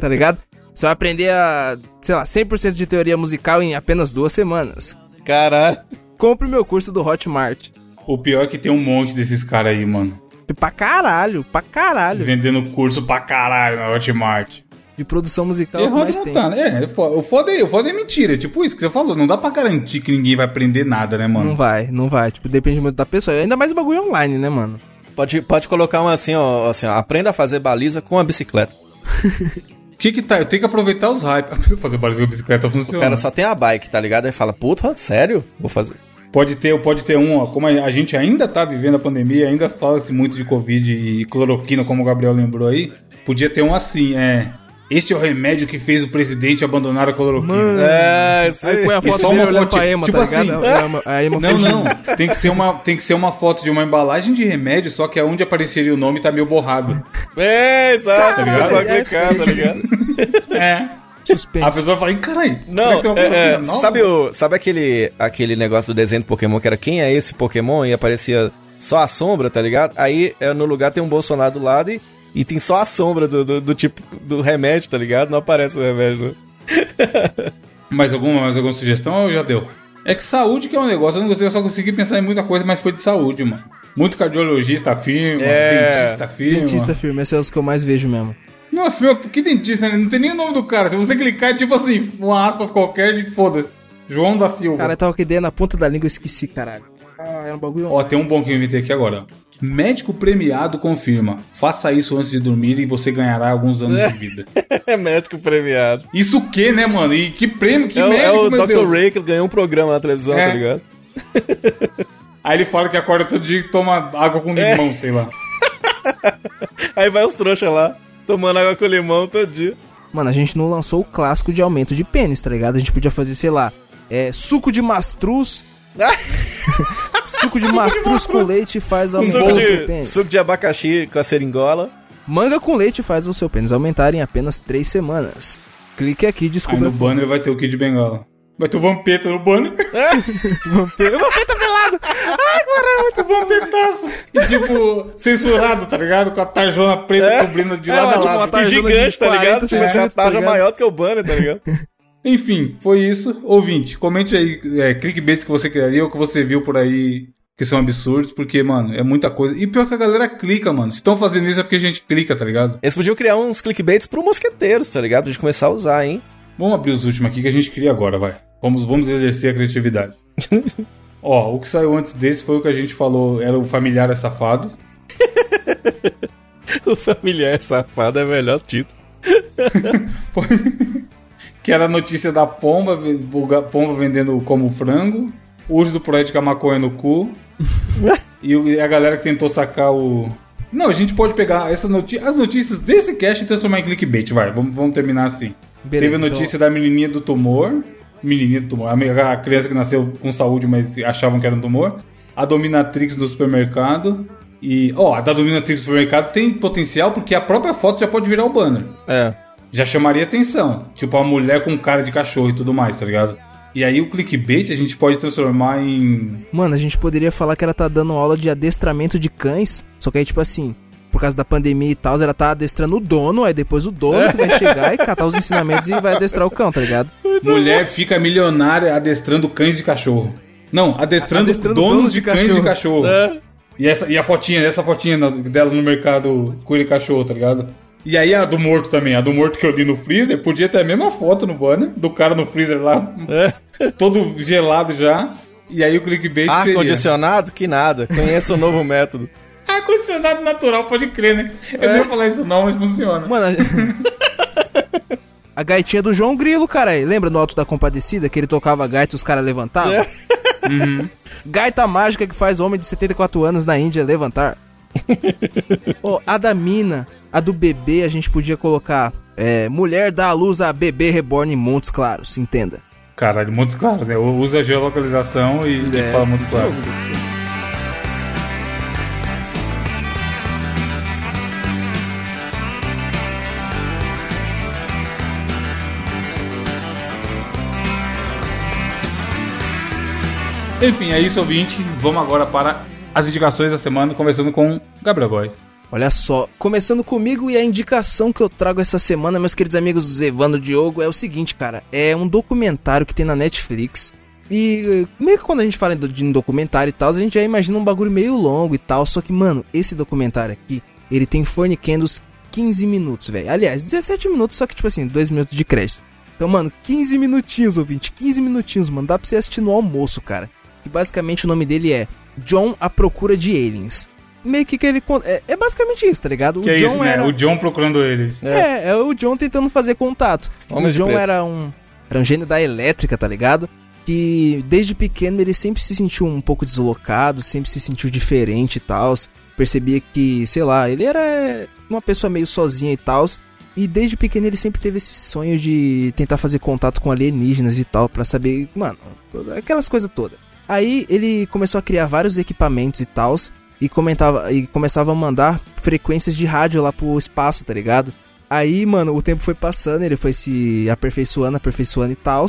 Tá ligado? Você vai aprender a, sei lá, cem por cento de teoria musical em apenas duas semanas. Caralho. Compre o meu curso do Hotmart. O pior é que tem um monte desses caras aí, mano. Pra caralho, pra caralho. Vendendo curso pra caralho na Hotmart. De produção musical, mas tem. Tá, né? É, o foda é, o foda é mentira. Tipo isso que você falou. Não dá pra garantir que ninguém vai aprender nada, né, mano? Não vai, não vai. Tipo, depende muito da pessoa. Ainda mais o bagulho online, né, mano? Pode, pode colocar uma assim, ó, assim, ó. Aprenda a fazer baliza com a bicicleta. O que que tá? Eu tenho que aproveitar os hype. Fazer baliza com a bicicleta funciona. O cara só tem a bike, tá ligado? Aí fala, puta, sério? Vou fazer. Pode ter, pode ter um, ó. Como a gente ainda tá vivendo a pandemia, ainda fala-se muito de Covid e cloroquina, como o Gabriel lembrou aí. Podia ter um assim, é... Este é o remédio que fez o presidente abandonar a cloroquina. Mano, é, isso aí. Aí põe a foto dele olhando pra Ema, tipo tá assim, ligado? É. A Ema não, não. Tem que ser uma, tem que ser uma foto de uma embalagem de remédio, só que onde apareceria o nome tá meio borrado. É, exato. Tá ligado? Só clicar, tá ligado? É. Suspense. A pessoa fala, caralho. Não, é, é, sabe, o, sabe aquele, aquele negócio do desenho do Pokémon, que era quem é esse Pokémon? E aparecia só a sombra, tá ligado? Aí, no lugar tem um Bolsonaro do lado e... E tem só a sombra do, do, do tipo do remédio, tá ligado? Não aparece o remédio. mais, alguma, mais alguma sugestão ou já deu? É que saúde que é um negócio, eu, não consigo, eu só consegui pensar em muita coisa, mas foi de saúde, mano. Muito cardiologista firme, é... dentista firme. Dentista firme, esses são os que eu mais vejo mesmo. Não, filho, que dentista, né? Não tem nem o nome do cara. Se você clicar é tipo assim, uma aspas qualquer de foda-se. João da Silva. Cara, eu tava com ideia na ponta da língua, eu esqueci, caralho. Ah, é um bagulho. Ó, tem um bom que eu inventei aqui agora, ó. Médico premiado confirma. Faça isso antes de dormir e você ganhará alguns anos de vida. É médico premiado. Isso o quê, né, mano? E que prêmio, que é, médico, é o meu Deus. doutor Ray que ganhou um programa na televisão, é. Tá ligado? Aí ele fala que acorda todo dia e toma água com limão, é. Sei lá. Aí vai os trouxas lá, tomando água com limão todo dia. mano, a gente não lançou o clássico de aumento de pênis, tá ligado? A gente podia fazer, sei lá, é, suco de mastruz. Suco de mastruz com leite faz aumentar o seu pênis. Suco de abacaxi com a seringola. Manga com leite faz o seu pênis aumentar em apenas três semanas. Clique aqui e descubra. Aí no banner vai ter o Kid Bengala. Vai ter o Vampeta no banner. Vampeta, Vampeta pelado. Ai, cara, muito vampetaço. E tipo, censurado, tá ligado? Com a tarjona preta é. cobrindo de lado é, a tipo, lado. Uma gigante, tá ligado? Você vai ter uma tarja maior do que o banner, tá ligado? Enfim, foi isso. Ouvinte, comente aí é, clickbaits que você criaria ou que você viu por aí que são absurdos, porque, mano, é muita coisa. E pior que a galera clica, mano. Se estão fazendo isso é porque a gente clica, tá ligado? Eles podiam criar uns clickbaits pro Mosqueteiros, tá ligado? Pra gente começar a usar, hein? Vamos abrir os últimos aqui que a gente cria agora, vai. Vamos, vamos exercer a criatividade. Ó, o que saiu antes desse foi o que a gente falou, era o familiar é safado. O familiar é safado é o melhor título. Que era a notícia da pomba, pomba vendendo como frango, o urso do poético a maconha no cu, e a galera que tentou sacar o... Não, a gente pode pegar essa noti- as notícias desse cast e transformar em clickbait, vai, vamos, vamos terminar assim. Beleza, teve a notícia então... da menininha do tumor, menininha do tumor, a criança que nasceu com saúde, mas achavam que era um tumor, a dominatrix do supermercado, e, ó, oh, a da dominatrix do supermercado tem potencial porque a própria foto já pode virar o banner. É. Já chamaria atenção. Tipo, a mulher com cara de cachorro e tudo mais, tá ligado? E aí o clickbait a gente pode transformar em... Mano, a gente poderia falar que ela tá dando aula de adestramento de cães, só que aí, tipo assim, por causa da pandemia e tal, ela tá adestrando o dono, aí depois o dono que vai chegar e catar os ensinamentos e vai adestrar o cão, tá ligado? Mulher fica milionária adestrando cães de cachorro. Não, adestrando, adestrando donos, donos de, de cães de cachorro. É. E, essa, e a fotinha, essa fotinha dela no mercado com ele cachorro, tá ligado? E aí a do morto também, a do morto que eu li no freezer, podia ter a mesma foto no banner, do cara no freezer lá, é. todo gelado já, e aí o clickbait Ar seria... Ar-condicionado? Que nada, conheça o novo método. Ar-condicionado natural, pode crer, né? Eu é. não ia falar isso não, mas funciona. Mano, a... a gaitinha do João Grilo, cara, lembra no Alto da Compadecida, que ele tocava a gaita e os caras levantavam? É. Uhum. Gaita mágica que faz homem de setenta e quatro anos na Índia levantar. Oh, a da mina, a do bebê, a gente podia colocar é, mulher dá à luz a bebê reborn em Montes Claros, entenda. Caralho, Montes Claros, né? Usa a geolocalização e, é, e fala Montes Claros. Enfim, é isso, ouvinte. Vamos agora para as indicações da semana, começando com Gabriel Góes. Olha só, começando comigo, e a indicação que eu trago essa semana, meus queridos amigos Evandro e Diogo, é o seguinte, cara. É um documentário que tem na Netflix. E meio que quando a gente fala de um documentário e tal, a gente já imagina um bagulho meio longo e tal. Só que, mano, esse documentário aqui, ele tem forniquendos quinze minutos, velho. Aliás, dezessete minutos, só que tipo assim, dois minutos de crédito. Então, mano, quinze minutinhos, ouvinte, quinze minutinhos, mano. Dá pra você assistir no almoço, cara. Que basicamente o nome dele é John à Procura de Aliens. Meio que, que ele... É, é basicamente isso, tá ligado? O que é John isso, né? Era... O John procurando eles. É, é o John tentando fazer contato. Homem o John era um, era um gênio da elétrica, tá ligado? Que desde pequeno ele sempre se sentiu um pouco deslocado, sempre se sentiu diferente e tal. Percebia que, sei lá, ele era uma pessoa meio sozinha e tal. E desde pequeno ele sempre teve esse sonho de tentar fazer contato com alienígenas e tal, pra saber, mano, aquelas coisas todas. Aí ele começou a criar vários equipamentos e tal, e, e começava a mandar frequências de rádio lá pro espaço, tá ligado? Aí, mano, o tempo foi passando, ele foi se aperfeiçoando, aperfeiçoando e tal,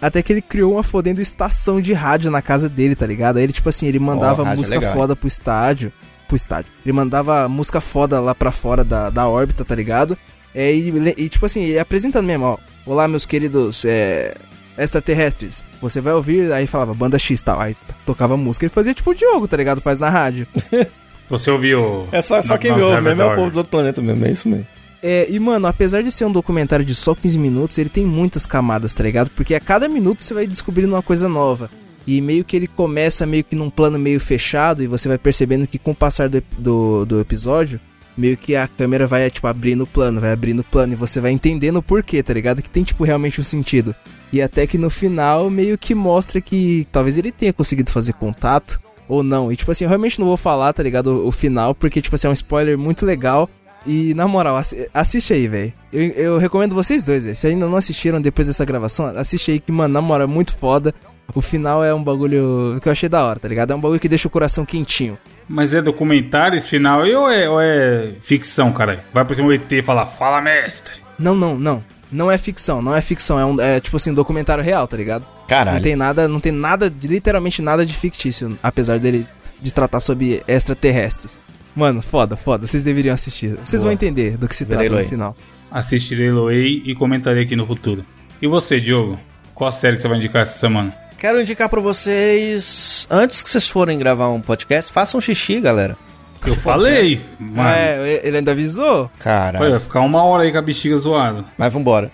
até que ele criou uma fodendo estação de rádio na casa dele, tá ligado? Aí ele, tipo assim, ele mandava oh, música legal. foda pro estádio, pro estádio. Ele mandava música foda lá pra fora da, da órbita, tá ligado? É, e, e, tipo assim, apresentando mesmo, ó. Olá, meus queridos, é... extraterrestres, você vai ouvir, aí falava banda X e tal, aí tocava música, ele fazia tipo o Diogo, tá ligado? Faz na rádio. Você ouviu... É só, só quem me ouve, mesmo é o povo dos outros planetas mesmo, é isso mesmo. É, e mano, apesar de ser um documentário de só quinze minutos, ele tem muitas camadas, tá ligado? Porque a cada minuto você vai descobrindo uma coisa nova, e meio que ele começa meio que num plano meio fechado, e você vai percebendo que com o passar do, do, do episódio, meio que a câmera vai, tipo, abrindo o plano, vai abrindo o plano, e você vai entendendo o porquê, tá ligado? Que tem, tipo, realmente um sentido. E até que no final, meio que mostra que talvez ele tenha conseguido fazer contato, ou não. E, tipo assim, eu realmente não vou falar, tá ligado, o, o final, porque, tipo assim, é um spoiler muito legal. E, na moral, assiste aí, velho. Eu, eu recomendo vocês dois, velho. Se ainda não assistiram depois dessa gravação, assiste aí que, mano, na moral, é muito foda. O final é um bagulho que eu achei da hora, tá ligado? É um bagulho que deixa o coração quentinho. Mas é documentário esse final aí ou é, ou é ficção, caralho? Vai pra cima do E T e fala, fala, mestre. Não, não, não. Não é ficção, não é ficção. É, um, é tipo assim, documentário real, tá ligado? Caralho. Não tem nada, não tem nada, literalmente nada de fictício, apesar dele de tratar sobre extraterrestres. Mano, foda, foda. Vocês deveriam assistir. Vocês Boa. Vão entender do que se trata no final. Assistirei Eloy e comentarei aqui no futuro. E você, Diogo? Qual série que você vai indicar essa semana? Quero indicar pra vocês... Antes que vocês forem gravar um podcast, façam xixi, galera. Eu falei! Mano. É, ele ainda avisou? Cara. Vai ficar uma hora aí com a bexiga zoada. Mas vambora.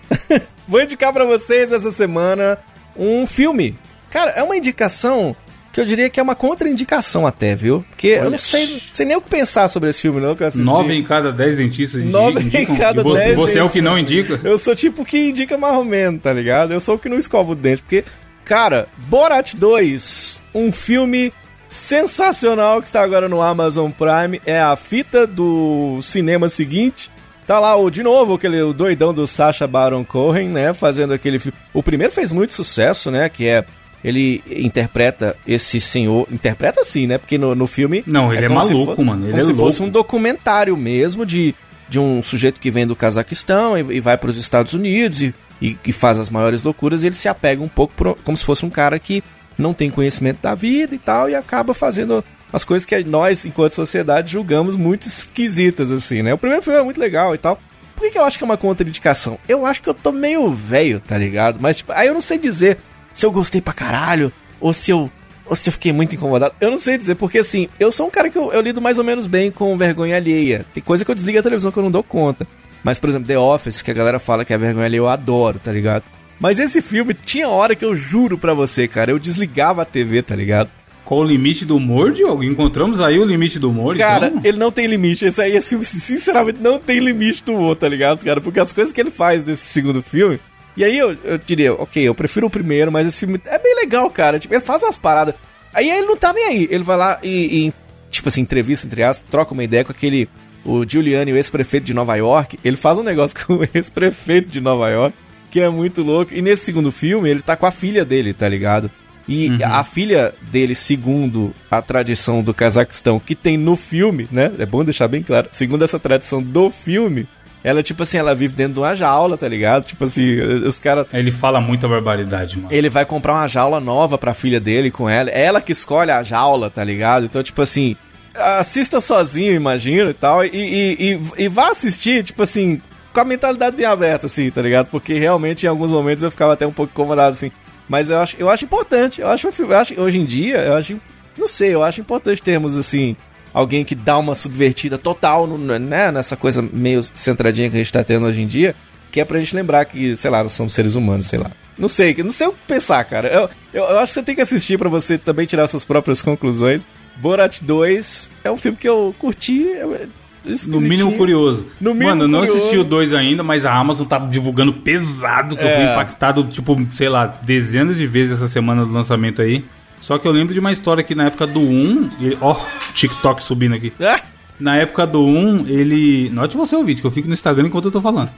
Vou indicar pra vocês essa semana um filme. Cara, é uma indicação... que eu diria que é uma contraindicação até, viu? Porque Olha. eu não sei, sei nem o que pensar sobre esse filme, não, que eu assisti. Nove em cada dez dentistas indicam. Nove em cada dez dentistas. Você é o que não indica? Eu sou tipo o que indica mais ou menos, tá ligado? Eu sou o que não escova o dente, porque, cara, Borat dois, um filme sensacional que está agora no Amazon Prime, é a fita do cinema seguinte. Tá lá, o, de novo, aquele o doidão do Sacha Baron Cohen, né, fazendo aquele filme. O primeiro fez muito sucesso, né, que é... Ele interpreta esse senhor... Interpreta sim, né? Porque no, no filme... Não, ele é, é maluco, fosse, mano. Ele é louco. Como se fosse um documentário mesmo de, de um sujeito que vem do Cazaquistão e, e vai para os Estados Unidos e, e, e faz as maiores loucuras. E ele se apega um pouco pro, como se fosse um cara que não tem conhecimento da vida e tal. E acaba fazendo as coisas que nós, enquanto sociedade, julgamos muito esquisitas, assim, né? O primeiro filme é muito legal e tal. Por que, que eu acho que é uma contraindicação? Eu acho que eu tô meio velho, tá ligado? Mas, tipo, aí eu não sei dizer... se eu gostei pra caralho, ou se eu ou se eu fiquei muito incomodado. Eu não sei dizer, porque assim, eu sou um cara que eu, eu lido mais ou menos bem com vergonha alheia. Tem coisa que eu desligo a televisão que eu não dou conta. Mas, por exemplo, The Office, que a galera fala que é vergonha alheia, eu adoro, tá ligado? Mas esse filme tinha hora que eu juro pra você, cara, eu desligava a T V, tá ligado? Qual o limite do humor, Diogo? Encontramos aí o limite do humor, cara, então? Cara, ele não tem limite. Esse aí, esse filme, sinceramente, não tem limite do humor, tá ligado, cara? Porque as coisas que ele faz nesse segundo filme... E aí eu, eu diria, ok, eu prefiro o primeiro, mas esse filme é bem legal, cara. Tipo, ele faz umas paradas. Aí ele não tá nem aí. Ele vai lá e, e tipo assim, entrevista, entre aspas, troca uma ideia com aquele... O Giuliani, o ex-prefeito de Nova York. Ele faz um negócio com o ex-prefeito de Nova York, que é muito louco. E nesse segundo filme, ele tá com a filha dele, tá ligado? E uhum. a filha dele, segundo a tradição do Cazaquistão, que tem no filme, né? É bom deixar bem claro. Segundo essa tradição do filme... Ela, tipo assim, ela vive dentro de uma jaula, tá ligado? Tipo assim, os caras... Ele fala muita barbaridade, mano. Ele vai comprar uma jaula nova pra filha dele com ela. É ela que escolhe a jaula, tá ligado? Então, tipo assim, assista sozinho, imagino, e tal. E, e, e, e vá assistir, tipo assim, com a mentalidade bem aberta, assim, tá ligado? Porque realmente, em alguns momentos, eu ficava até um pouco incomodado, assim. Mas eu acho, eu acho importante. Eu acho, eu acho, hoje em dia, eu acho... Não sei, eu acho importante termos, assim... Alguém que dá uma subvertida total, né? Nessa coisa meio centradinha que a gente tá tendo hoje em dia. Que é pra gente lembrar que, sei lá, nós somos seres humanos, sei lá. Não sei, não sei o que pensar, cara. Eu, eu, eu acho que você tem que assistir pra você também tirar suas próprias conclusões. Borat dois é um filme que eu curti... Eu... No mínimo curioso. No mínimo Mano, eu não curioso. assisti o dois ainda, mas a Amazon tá divulgando pesado. Que é. eu fui impactado, tipo, sei lá, dezenas de vezes essa semana do lançamento aí. Só que eu lembro de uma história que na época do um... Ó, oh, TikTok subindo aqui. Ah! Na época do um, ele... Note você o vídeo, que eu fico no Instagram enquanto eu tô falando.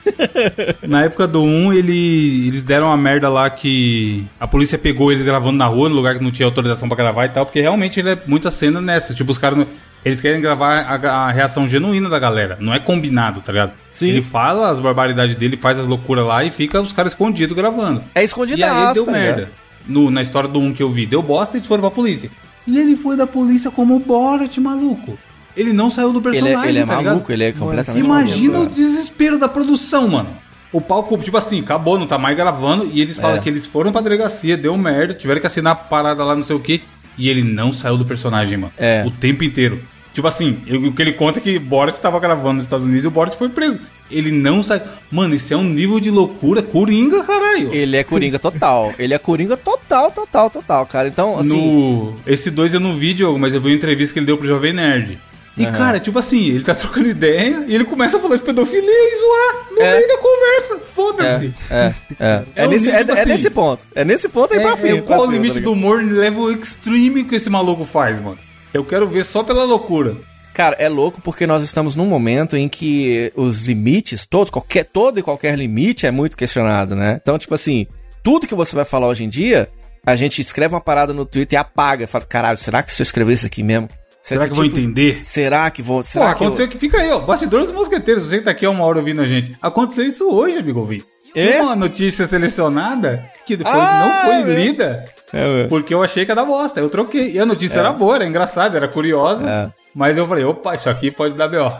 Na época do um, ele... eles deram uma merda lá que... A polícia pegou eles gravando na rua, no lugar que não tinha autorização pra gravar e tal. Porque realmente ele é muita cena nessa. Tipo, os caras... Eles querem gravar a, a reação genuína da galera. Não é combinado, tá ligado? Sim. Ele fala as barbaridades dele, faz as loucuras lá e fica os caras escondidos gravando. É escondido. E aí asta, deu merda. É. No, na história do um que eu vi, deu bosta e eles foram pra polícia. E ele foi da polícia como o Borat, maluco. Ele não saiu do personagem, ele é, ele é tá maluco, ligado? Ele é completamente Imagina maluco, o desespero da produção, mano. O palco, tipo assim, acabou, não tá mais gravando. E eles falam é. que eles foram pra delegacia, deu merda, tiveram que assinar a parada lá, não sei o quê. E ele não saiu do personagem, mano. É. O tempo inteiro. Tipo assim, eu, o que ele conta é que Borat tava gravando nos Estados Unidos e o Borat foi preso. Ele não sai... Mano, isso é um nível de loucura. Coringa, caralho. Ele é Coringa total. Ele é Coringa total, total, total, cara. Então, assim... No... Esse dois eu não vi, Diogo, mas eu vi uma entrevista que ele deu pro Jovem Nerd. E, uhum. cara, tipo assim, ele tá trocando ideia e ele começa a falar de pedofilia e zoar no é. meio da conversa. Foda-se. É, é, é. É, é, nesse, nível, é, assim, é nesse ponto. É nesse ponto aí é, pra frente. É, qual o limite do humor level extreme que esse maluco faz, mano? Eu quero ver só pela loucura. Cara, é louco porque nós estamos num momento em que os limites, todo, qualquer, todo e qualquer limite é muito questionado, né? Então, tipo assim, tudo que você vai falar hoje em dia, a gente escreve uma parada no Twitter e apaga. Fala, caralho, será que se eu escrever isso aqui mesmo? Será, será que, que vão tipo, entender? Será que vão... Será Porra, que aconteceu eu... que... Fica aí, ó, bastidores dos mosqueteiros, você que tá aqui há uma hora ouvindo a gente. Aconteceu isso hoje, amigo ouvinte. Tinha é? uma notícia selecionada que depois ah, não foi lida é, porque eu achei que era bosta, eu troquei. E a notícia é. era boa, era engraçada, era curiosa, é. mas eu falei, opa, isso aqui pode dar B O.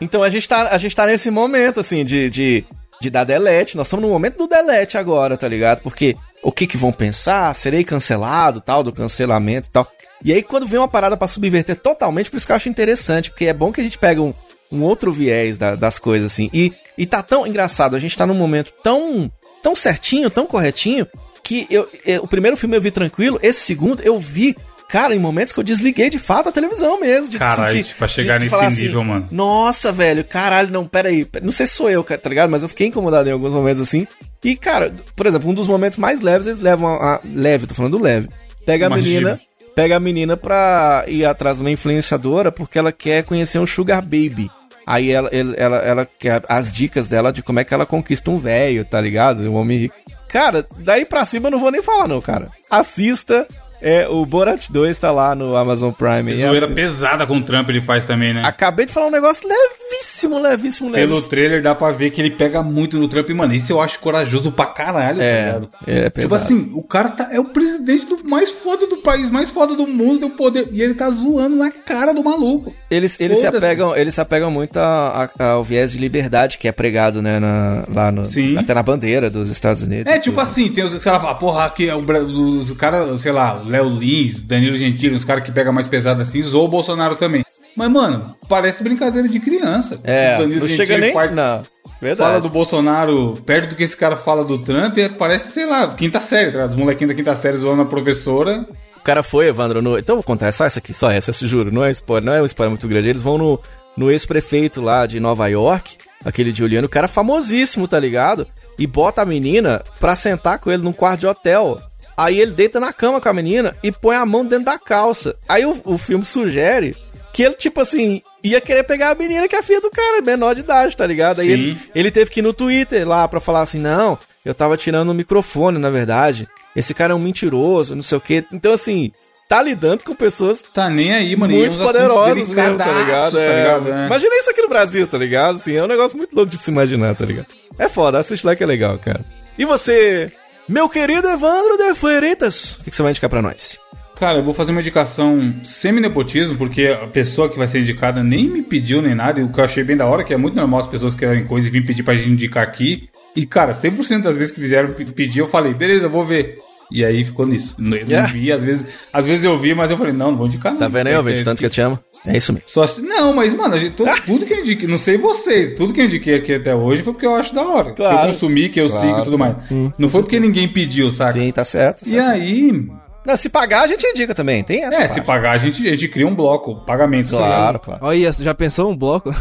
Então a gente tá, a gente tá nesse momento, assim, de, de, de dar delete. Nós estamos no momento do delete agora, tá ligado? Porque o que que vão pensar? Serei cancelado, tal, do cancelamento e tal. E aí quando vem uma parada pra subverter totalmente, por isso que eu acho interessante, porque é bom que a gente pega um... um outro viés da, das coisas, assim. E, e tá tão engraçado, a gente tá num momento tão, tão certinho, tão corretinho, que eu, eu, o primeiro filme eu vi tranquilo, esse segundo eu vi, cara, em momentos que eu desliguei de fato a televisão mesmo. De caralho, sentir, pra chegar de, de nesse nível, assim, mano. Nossa, velho, caralho, não, peraí. Pera, não sei se sou eu, tá ligado? Mas eu fiquei incomodado em alguns momentos, assim. E, cara, por exemplo, um dos momentos mais leves, eles levam a... a leve, tô falando leve. Pega Imagina. a menina... Pega a menina pra ir atrás de uma influenciadora porque ela quer conhecer um sugar baby. Aí ela, ela, ela, ela quer as dicas dela de como é que ela conquista um velho, tá ligado? Um homem rico. Cara, daí pra cima eu não vou nem falar não, cara. Assista, é, o Borat dois tá lá no Amazon Prime. Zoeira pesada com o Trump ele faz também, né? Acabei de falar um negócio levíssimo, levíssimo, levíssimo. Pelo trailer dá pra ver que ele pega muito no Trump, mano. Isso eu acho corajoso pra caralho, é, cara. É, pesado. Tipo assim, o cara tá, é o presidente do mais foda do país, mais foda do mundo, tem o poder. E ele tá zoando na cara do maluco. Eles, eles, se, apegam, eles se apegam muito a, a, ao viés de liberdade que é pregado, né? Na, lá no, Sim. Até na bandeira dos Estados Unidos. É, tipo tudo. Assim, tem os que fala, porra, aqui é o, os caras, sei lá, Léo Lins, Danilo Gentili, uns caras que pegam mais pesado assim, zoou o Bolsonaro também. Mas, mano, parece brincadeira de criança. É, o Danilo não Gentili chega nem... Faz, não. Verdade. Fala do Bolsonaro perto do que esse cara fala do Trump, parece, sei lá, quinta série, tá? Os molequinhos da quinta série zoando a professora. O cara foi, Evandro, no... então eu vou contar, é só essa aqui, só essa, eu juro, não é spoiler, não é um spoiler muito grande. Eles vão no, no ex-prefeito lá de Nova York, aquele Giuliani, o cara famosíssimo, tá ligado? E bota a menina pra sentar com ele num quarto de hotel. Aí ele deita na cama com a menina e põe a mão dentro da calça. Aí o, o filme sugere que ele, tipo assim, ia querer pegar a menina que é a filha do cara, menor de idade, tá ligado? Aí ele, ele teve que ir no Twitter lá pra falar assim, não, eu tava tirando o microfone, na verdade. Esse cara é um mentiroso, não sei o quê. Então, assim, tá lidando com pessoas tá nem aí, mano, muito poderosas mesmo, tá ligado? É, tá ligado é. Imagina isso aqui no Brasil, tá ligado? Assim, é um negócio muito louco de se imaginar, tá ligado? É foda, assiste lá que é legal, cara. E você... Meu querido Evandro de Freitas, o que você vai indicar pra nós? Cara, eu vou fazer uma indicação semi-nepotismo, porque a pessoa que vai ser indicada nem me pediu nem nada, e o que eu achei bem da hora, que é muito normal as pessoas quererem coisa e vir pedir pra gente indicar aqui. E, cara, cem por cento das vezes que fizeram pedir, eu falei, beleza, eu vou ver. E aí ficou nisso. Eu yeah. não vi, às vezes, às vezes eu vi, mas eu falei, não, não vou indicar não. Tá vendo aí, eu vejo tanto que eu te amo. É isso mesmo. Só se... Não, mas, mano, a gente, tudo, tudo que eu indiquei, não sei vocês, tudo que eu indiquei aqui até hoje foi porque eu acho da hora. Claro. Que eu consumi, que eu claro. sigo e tudo mais. Sim. Não foi porque ninguém pediu, saca? Sim, tá certo. E certo. aí... Não, se pagar, a gente indica também, tem essa É, parte. se pagar, a gente, a gente cria um bloco, pagamento. Claro, claro. Olha, já pensou um bloco?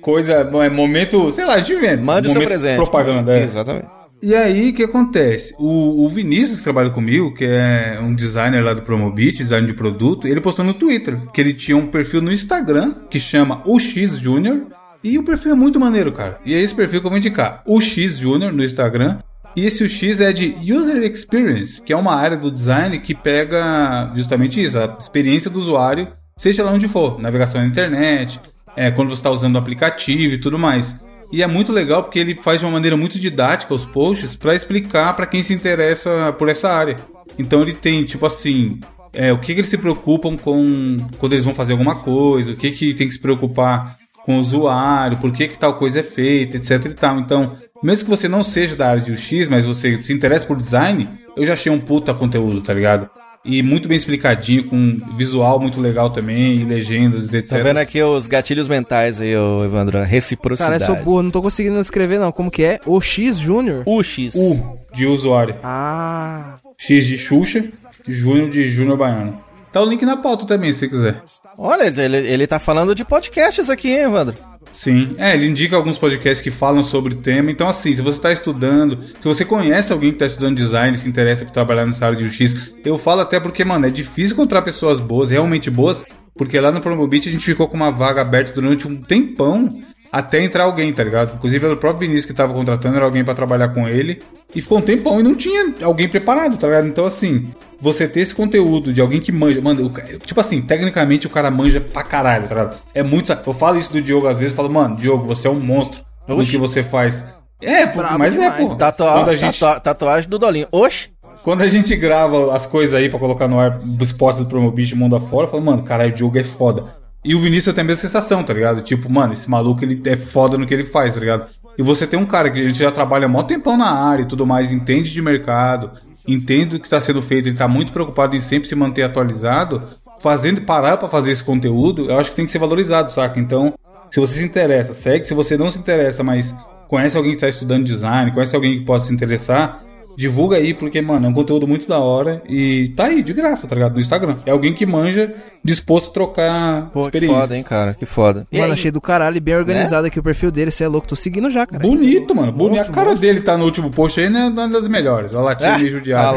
Coisa, é momento, sei lá, a gente vende. Mande o seu presente. Propaganda, é. Exatamente. E aí, o que acontece? O, o Vinícius, que trabalha comigo, que é um designer lá do Promobit, design de produto, ele postou no Twitter que ele tinha um perfil no Instagram que chama U X Junior, e o perfil é muito maneiro, cara. E é esse perfil que eu vou indicar, U X Junior no Instagram. E esse U X é de User Experience, que é uma área do design que pega justamente isso, a experiência do usuário, seja lá onde for, navegação na internet, é, quando você está usando o aplicativo e tudo mais. E é muito legal porque ele faz de uma maneira muito didática os posts para explicar para quem se interessa por essa área. Então ele tem, tipo assim, é, o que, que eles se preocupam com quando eles vão fazer alguma coisa, o que, que tem que se preocupar com o usuário, por que, que tal coisa é feita, etc e tal. Então, mesmo que você não seja da área de U X, mas você se interessa por design, eu já achei um puta conteúdo, tá ligado? E muito bem explicadinho, com visual muito legal também, e legendas, etcétera. Tá vendo aqui os gatilhos mentais aí, Evandro, reciprocidade. Cara, eu sou burro, não tô conseguindo escrever não, como que é? O X Júnior? O X. U, de usuário. Ah. X de Xuxa, Júnior de Júnior Baiano. Tá o link na pauta também, se quiser. Olha, ele, ele tá falando de podcasts aqui, hein, Evandro? Sim, é, ele indica alguns podcasts que falam sobre o tema. Então, assim, se você está estudando, se você conhece alguém que está estudando design, se interessa por trabalhar nessa área de U X, eu falo até porque, mano, é difícil encontrar pessoas boas, realmente boas, Porque lá no Promobit a gente ficou com uma vaga aberta durante um tempão até entrar alguém, tá ligado? Inclusive era o próprio Vinícius que tava contratando, era alguém pra trabalhar com ele. E ficou um tempão e não tinha alguém preparado, tá ligado? Então assim, você ter esse conteúdo de alguém que manja... Mano, eu, tipo assim, tecnicamente o cara manja pra caralho, tá ligado? É muito... Eu falo isso do Diogo às vezes, eu falo, mano, Diogo, você é um monstro no que você faz. É, porque, mas é, pô. Tatua... Gente... Tatua... Tatuagem do Dolinho. Oxe! Quando a gente grava as coisas aí pra colocar no ar dos posts do Promobit, mundo afora, eu falo, mano, caralho, o Diogo é foda. E o Vinícius tem a mesma sensação, tá ligado? Tipo, mano, esse maluco, ele é foda no que ele faz, tá ligado? E você tem um cara que ele já trabalha mó tempão na área e tudo mais, entende de mercado, entende o que tá sendo feito, ele tá muito preocupado em sempre se manter atualizado, fazendo parar pra fazer esse conteúdo, eu acho que tem que ser valorizado, saca? Então, se você se interessa, segue. Se você não se interessa, mas conhece alguém que tá estudando design, conhece alguém que possa se interessar... Divulga aí, porque, mano, é um conteúdo muito da hora e tá aí, de graça, tá ligado? No Instagram. É alguém que manja, disposto a trocar Pô, experiência. Que foda, hein, cara? Que foda. E mano, aí? Achei do caralho e bem organizado, né? Aqui o perfil dele, você é louco, tô seguindo já, cara. Bonito, é mano. Bonito. A cara monstro. Dele tá no último post aí, né? Uma das melhores. A latinha é. judiada.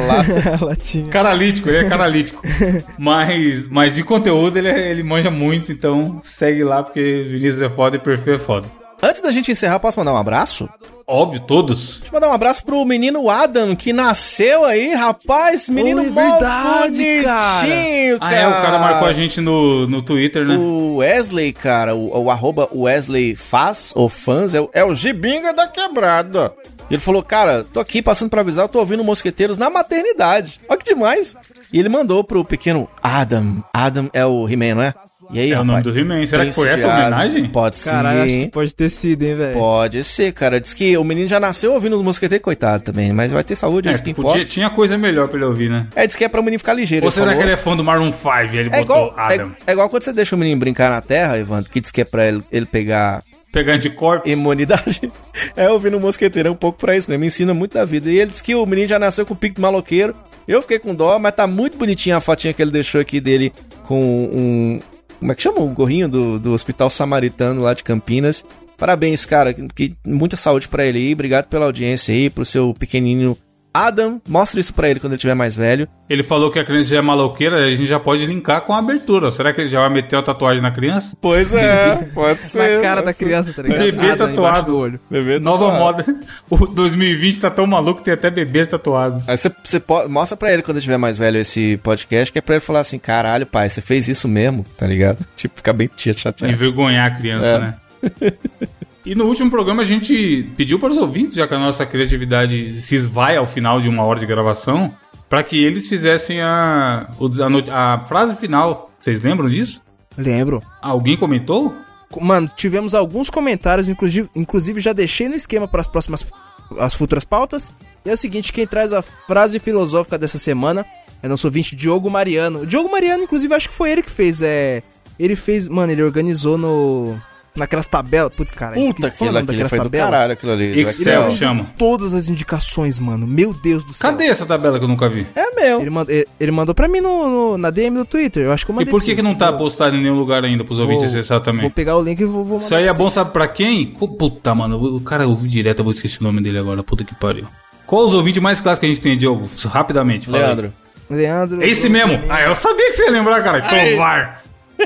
A latinha. Caralítico, ele é caralítico. mas, mas de conteúdo ele, ele manja muito, então segue lá, porque Vinícius é foda e o perfil é foda. Antes da gente encerrar, posso mandar um abraço? Óbvio, todos. Deixa eu mandar um abraço pro menino Adam, que nasceu aí, rapaz. Menino Oi, verdade, bonitinho, cara. Ah, é, o cara marcou a gente no, no Twitter, né? O Wesley, cara, o, o arroba Wesley faz, ou fãs, é, é o Gibinga da Quebrada. Ele falou, cara, tô aqui passando pra avisar, eu tô ouvindo Mosqueteiros na maternidade. Olha que demais. E ele mandou pro pequeno Adam. Adam é o He-Man, não é? E aí, é rapaz, o nome do He-Man. Será que foi essa a homenagem? Pode ser. Caralho, acho que pode ter sido, hein, velho? Pode ser, cara. Diz que o menino já nasceu ouvindo os Mosqueteiros, coitado também. Mas vai ter saúde, é, isso que importa. Tinha coisa melhor pra ele ouvir, né? É, diz que é pra o menino ficar ligeiro. Ou será falou. que ele é fã do Maroon cinco e ele é botou igual, Adam? É, é igual quando você deixa o menino brincar na terra, Evandro, que diz que é pra ele, ele pegar... Pegar de corpos. Imunidade. É, ouvindo o Mosqueteiro é um pouco pra isso, né? Me ensina muito da vida. E ele diz que o menino já nasceu com o pico do maloqueiro. Eu fiquei com dó, mas tá muito bonitinha a fotinha que ele deixou aqui dele com um... Como é que chama? O gorrinho do, do Hospital Samaritano lá de Campinas. Parabéns, cara. Que, que, muita saúde pra ele aí. Obrigado pela audiência aí, pro seu pequenininho Adam. Mostra isso pra ele quando ele estiver mais velho. Ele falou que a criança já é maloqueira, a gente já pode linkar com a abertura. Será que ele já vai meter uma tatuagem na criança? Pois é, pode ser. Na cara da criança, tá ligado? Bebê tatuado. Do olho. Bebê Nova tatuado. Moda. O dois mil e vinte tá tão maluco que tem até bebês tatuados. Aí você, você pode, mostra pra ele quando ele estiver mais velho esse podcast, que é pra ele falar assim, caralho, pai, você fez isso mesmo, tá ligado? Tipo, ficar bem tia, chateado. Envergonhar a criança, é. Né? E no último programa a gente pediu para os ouvintes, já que a nossa criatividade se esvai ao final de uma hora de gravação, para que eles fizessem a, a, a frase final. Vocês lembram disso? Lembro. Alguém comentou? Mano, tivemos alguns comentários, inclusive, inclusive já deixei no esquema para as próximas, as futuras pautas. E é o seguinte, quem traz a frase filosófica dessa semana é nosso ouvinte Diogo Mariano. O Diogo Mariano, inclusive, acho que foi ele que fez. É, ele fez, mano, ele organizou no... Naquelas tabelas, putz, cara. Puta, aquilo, aquilo foi do caralho, aquilo ali. Excel, chama. Todas as indicações, mano. Meu Deus do céu. Cadê essa tabela que eu nunca vi? É meu. Ele mandou, ele, ele mandou pra mim no, no, na D M do Twitter. Eu acho que eu mandei. E por que, que não tá postado em nenhum lugar ainda pros ouvintes acessar também? Vou pegar o link e vou, vou mandar. Isso aí é bom, sabe pra quem? Puta, mano. O cara ouviu direto, eu vou esquecer o nome dele agora. Puta que pariu. Qual os ouvintes mais clássicos que a gente tem, Diogo? Rapidamente, fala. Leandro. Aí. Leandro. Esse mesmo. Ah, eu sabia que você ia lembrar, cara. Tovar.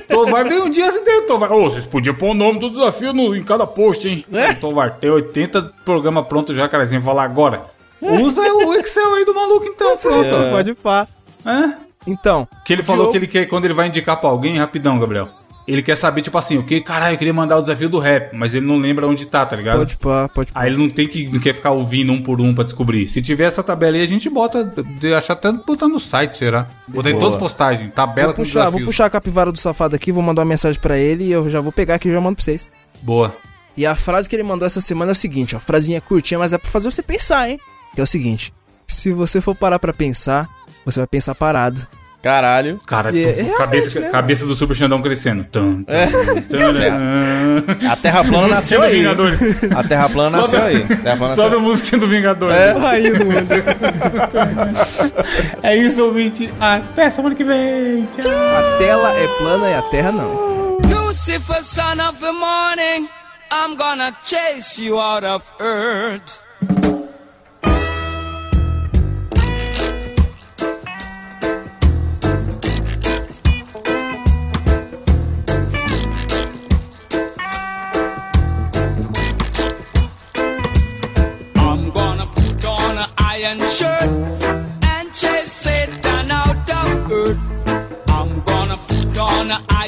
Tovar veio um dia assim, deu Tovar. Ô, oh, vocês podiam pôr o nome do desafio no, em cada post, hein? É? Tovar, tem oitenta programas prontos já, cara. Sem falar agora. Usa o Excel aí do maluco, então. Pronto. É. Pode pá. É? Então. Que ele falou Diogo... que ele quer, quando ele vai indicar pra alguém, rapidão, Gabriel. Ele quer saber, tipo assim, o que, caralho, eu queria mandar o desafio do rap, mas ele não lembra onde tá, tá ligado? Pode pá, pode pá. Aí ele não tem que, não quer ficar ouvindo um por um pra descobrir. Se tiver essa tabela aí, a gente bota, achar até botar no site, será? Botei todas as postagens, tabela vou com puxar, desafios. Vou puxar a capivara do safado aqui, vou mandar uma mensagem pra ele e eu já vou pegar aqui e já mando pra vocês. Boa. E a frase que ele mandou essa semana é o seguinte, ó, frasinha curtinha, mas é pra fazer você pensar, hein? Que é o seguinte, se você for parar pra pensar, você vai pensar parado. Caralho. Cara, tu, é, cabeça, né, cabeça do Super Xandão crescendo. Tum, tum, é. tum, a Terra Plana nasceu aí. A Terra Plana nasceu da, aí. Só da música do Vingadores. É. É isso, ouvinte. Até semana que vem. Tchau. A tela é plana e a Terra não. Lucifer, son of the morning, I'm gonna chase you out of earth.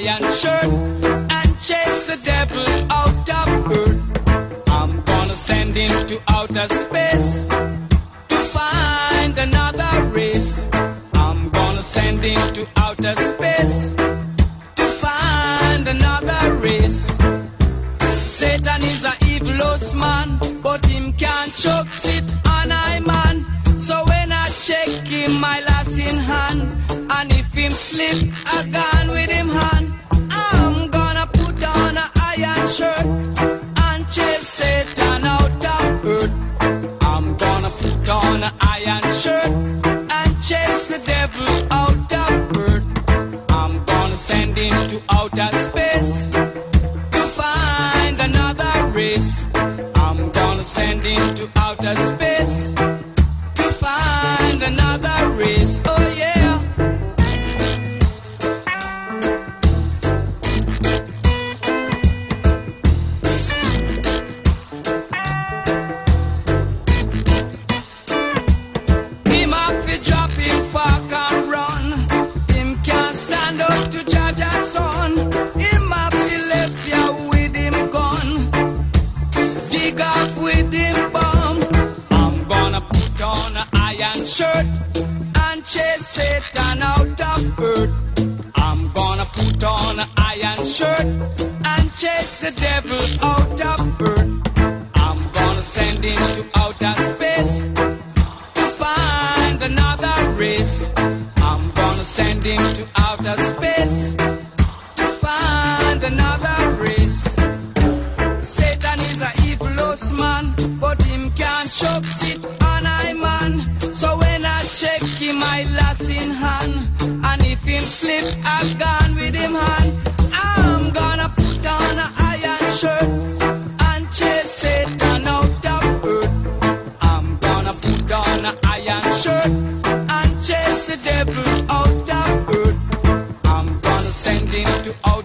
iron shirt and chase the devil out of earth. I'm gonna send him to outer space to find another race. I'm gonna send him to outer space to find another race. Satan is an evil old man, but him can't choke it on I man. So when I check him, my lass in hand, and if him slip, I gone with him hand. I'm gonna put on an iron shirt and chase Satan out of earth. I'm gonna put on an iron shirt and chase the devil out of earth. I'm gonna send him to outer space to find another race. I'm gonna send him to outer space. Another race, oh yeah. Him have to drop him, fuck and run. Him can't stand up to judge and son. Him have to left ya with him gun. Dig up with him bomb. I'm gonna put on a iron shirt and chase Satan out of earth. I'm gonna put on an iron shirt and chase the devil out of earth. I'm gonna send him to outer space to find another race. I'm gonna send him to outer space to find another race. Satan is an evil old man, but him can't choke it on I man. So when I check him, I lass in hand, and if him slip, I've gone with him hand. I'm gonna put on an iron shirt and chase Satan out of earth. I'm gonna put on an iron shirt and chase the devil out of earth. I'm gonna send him to outer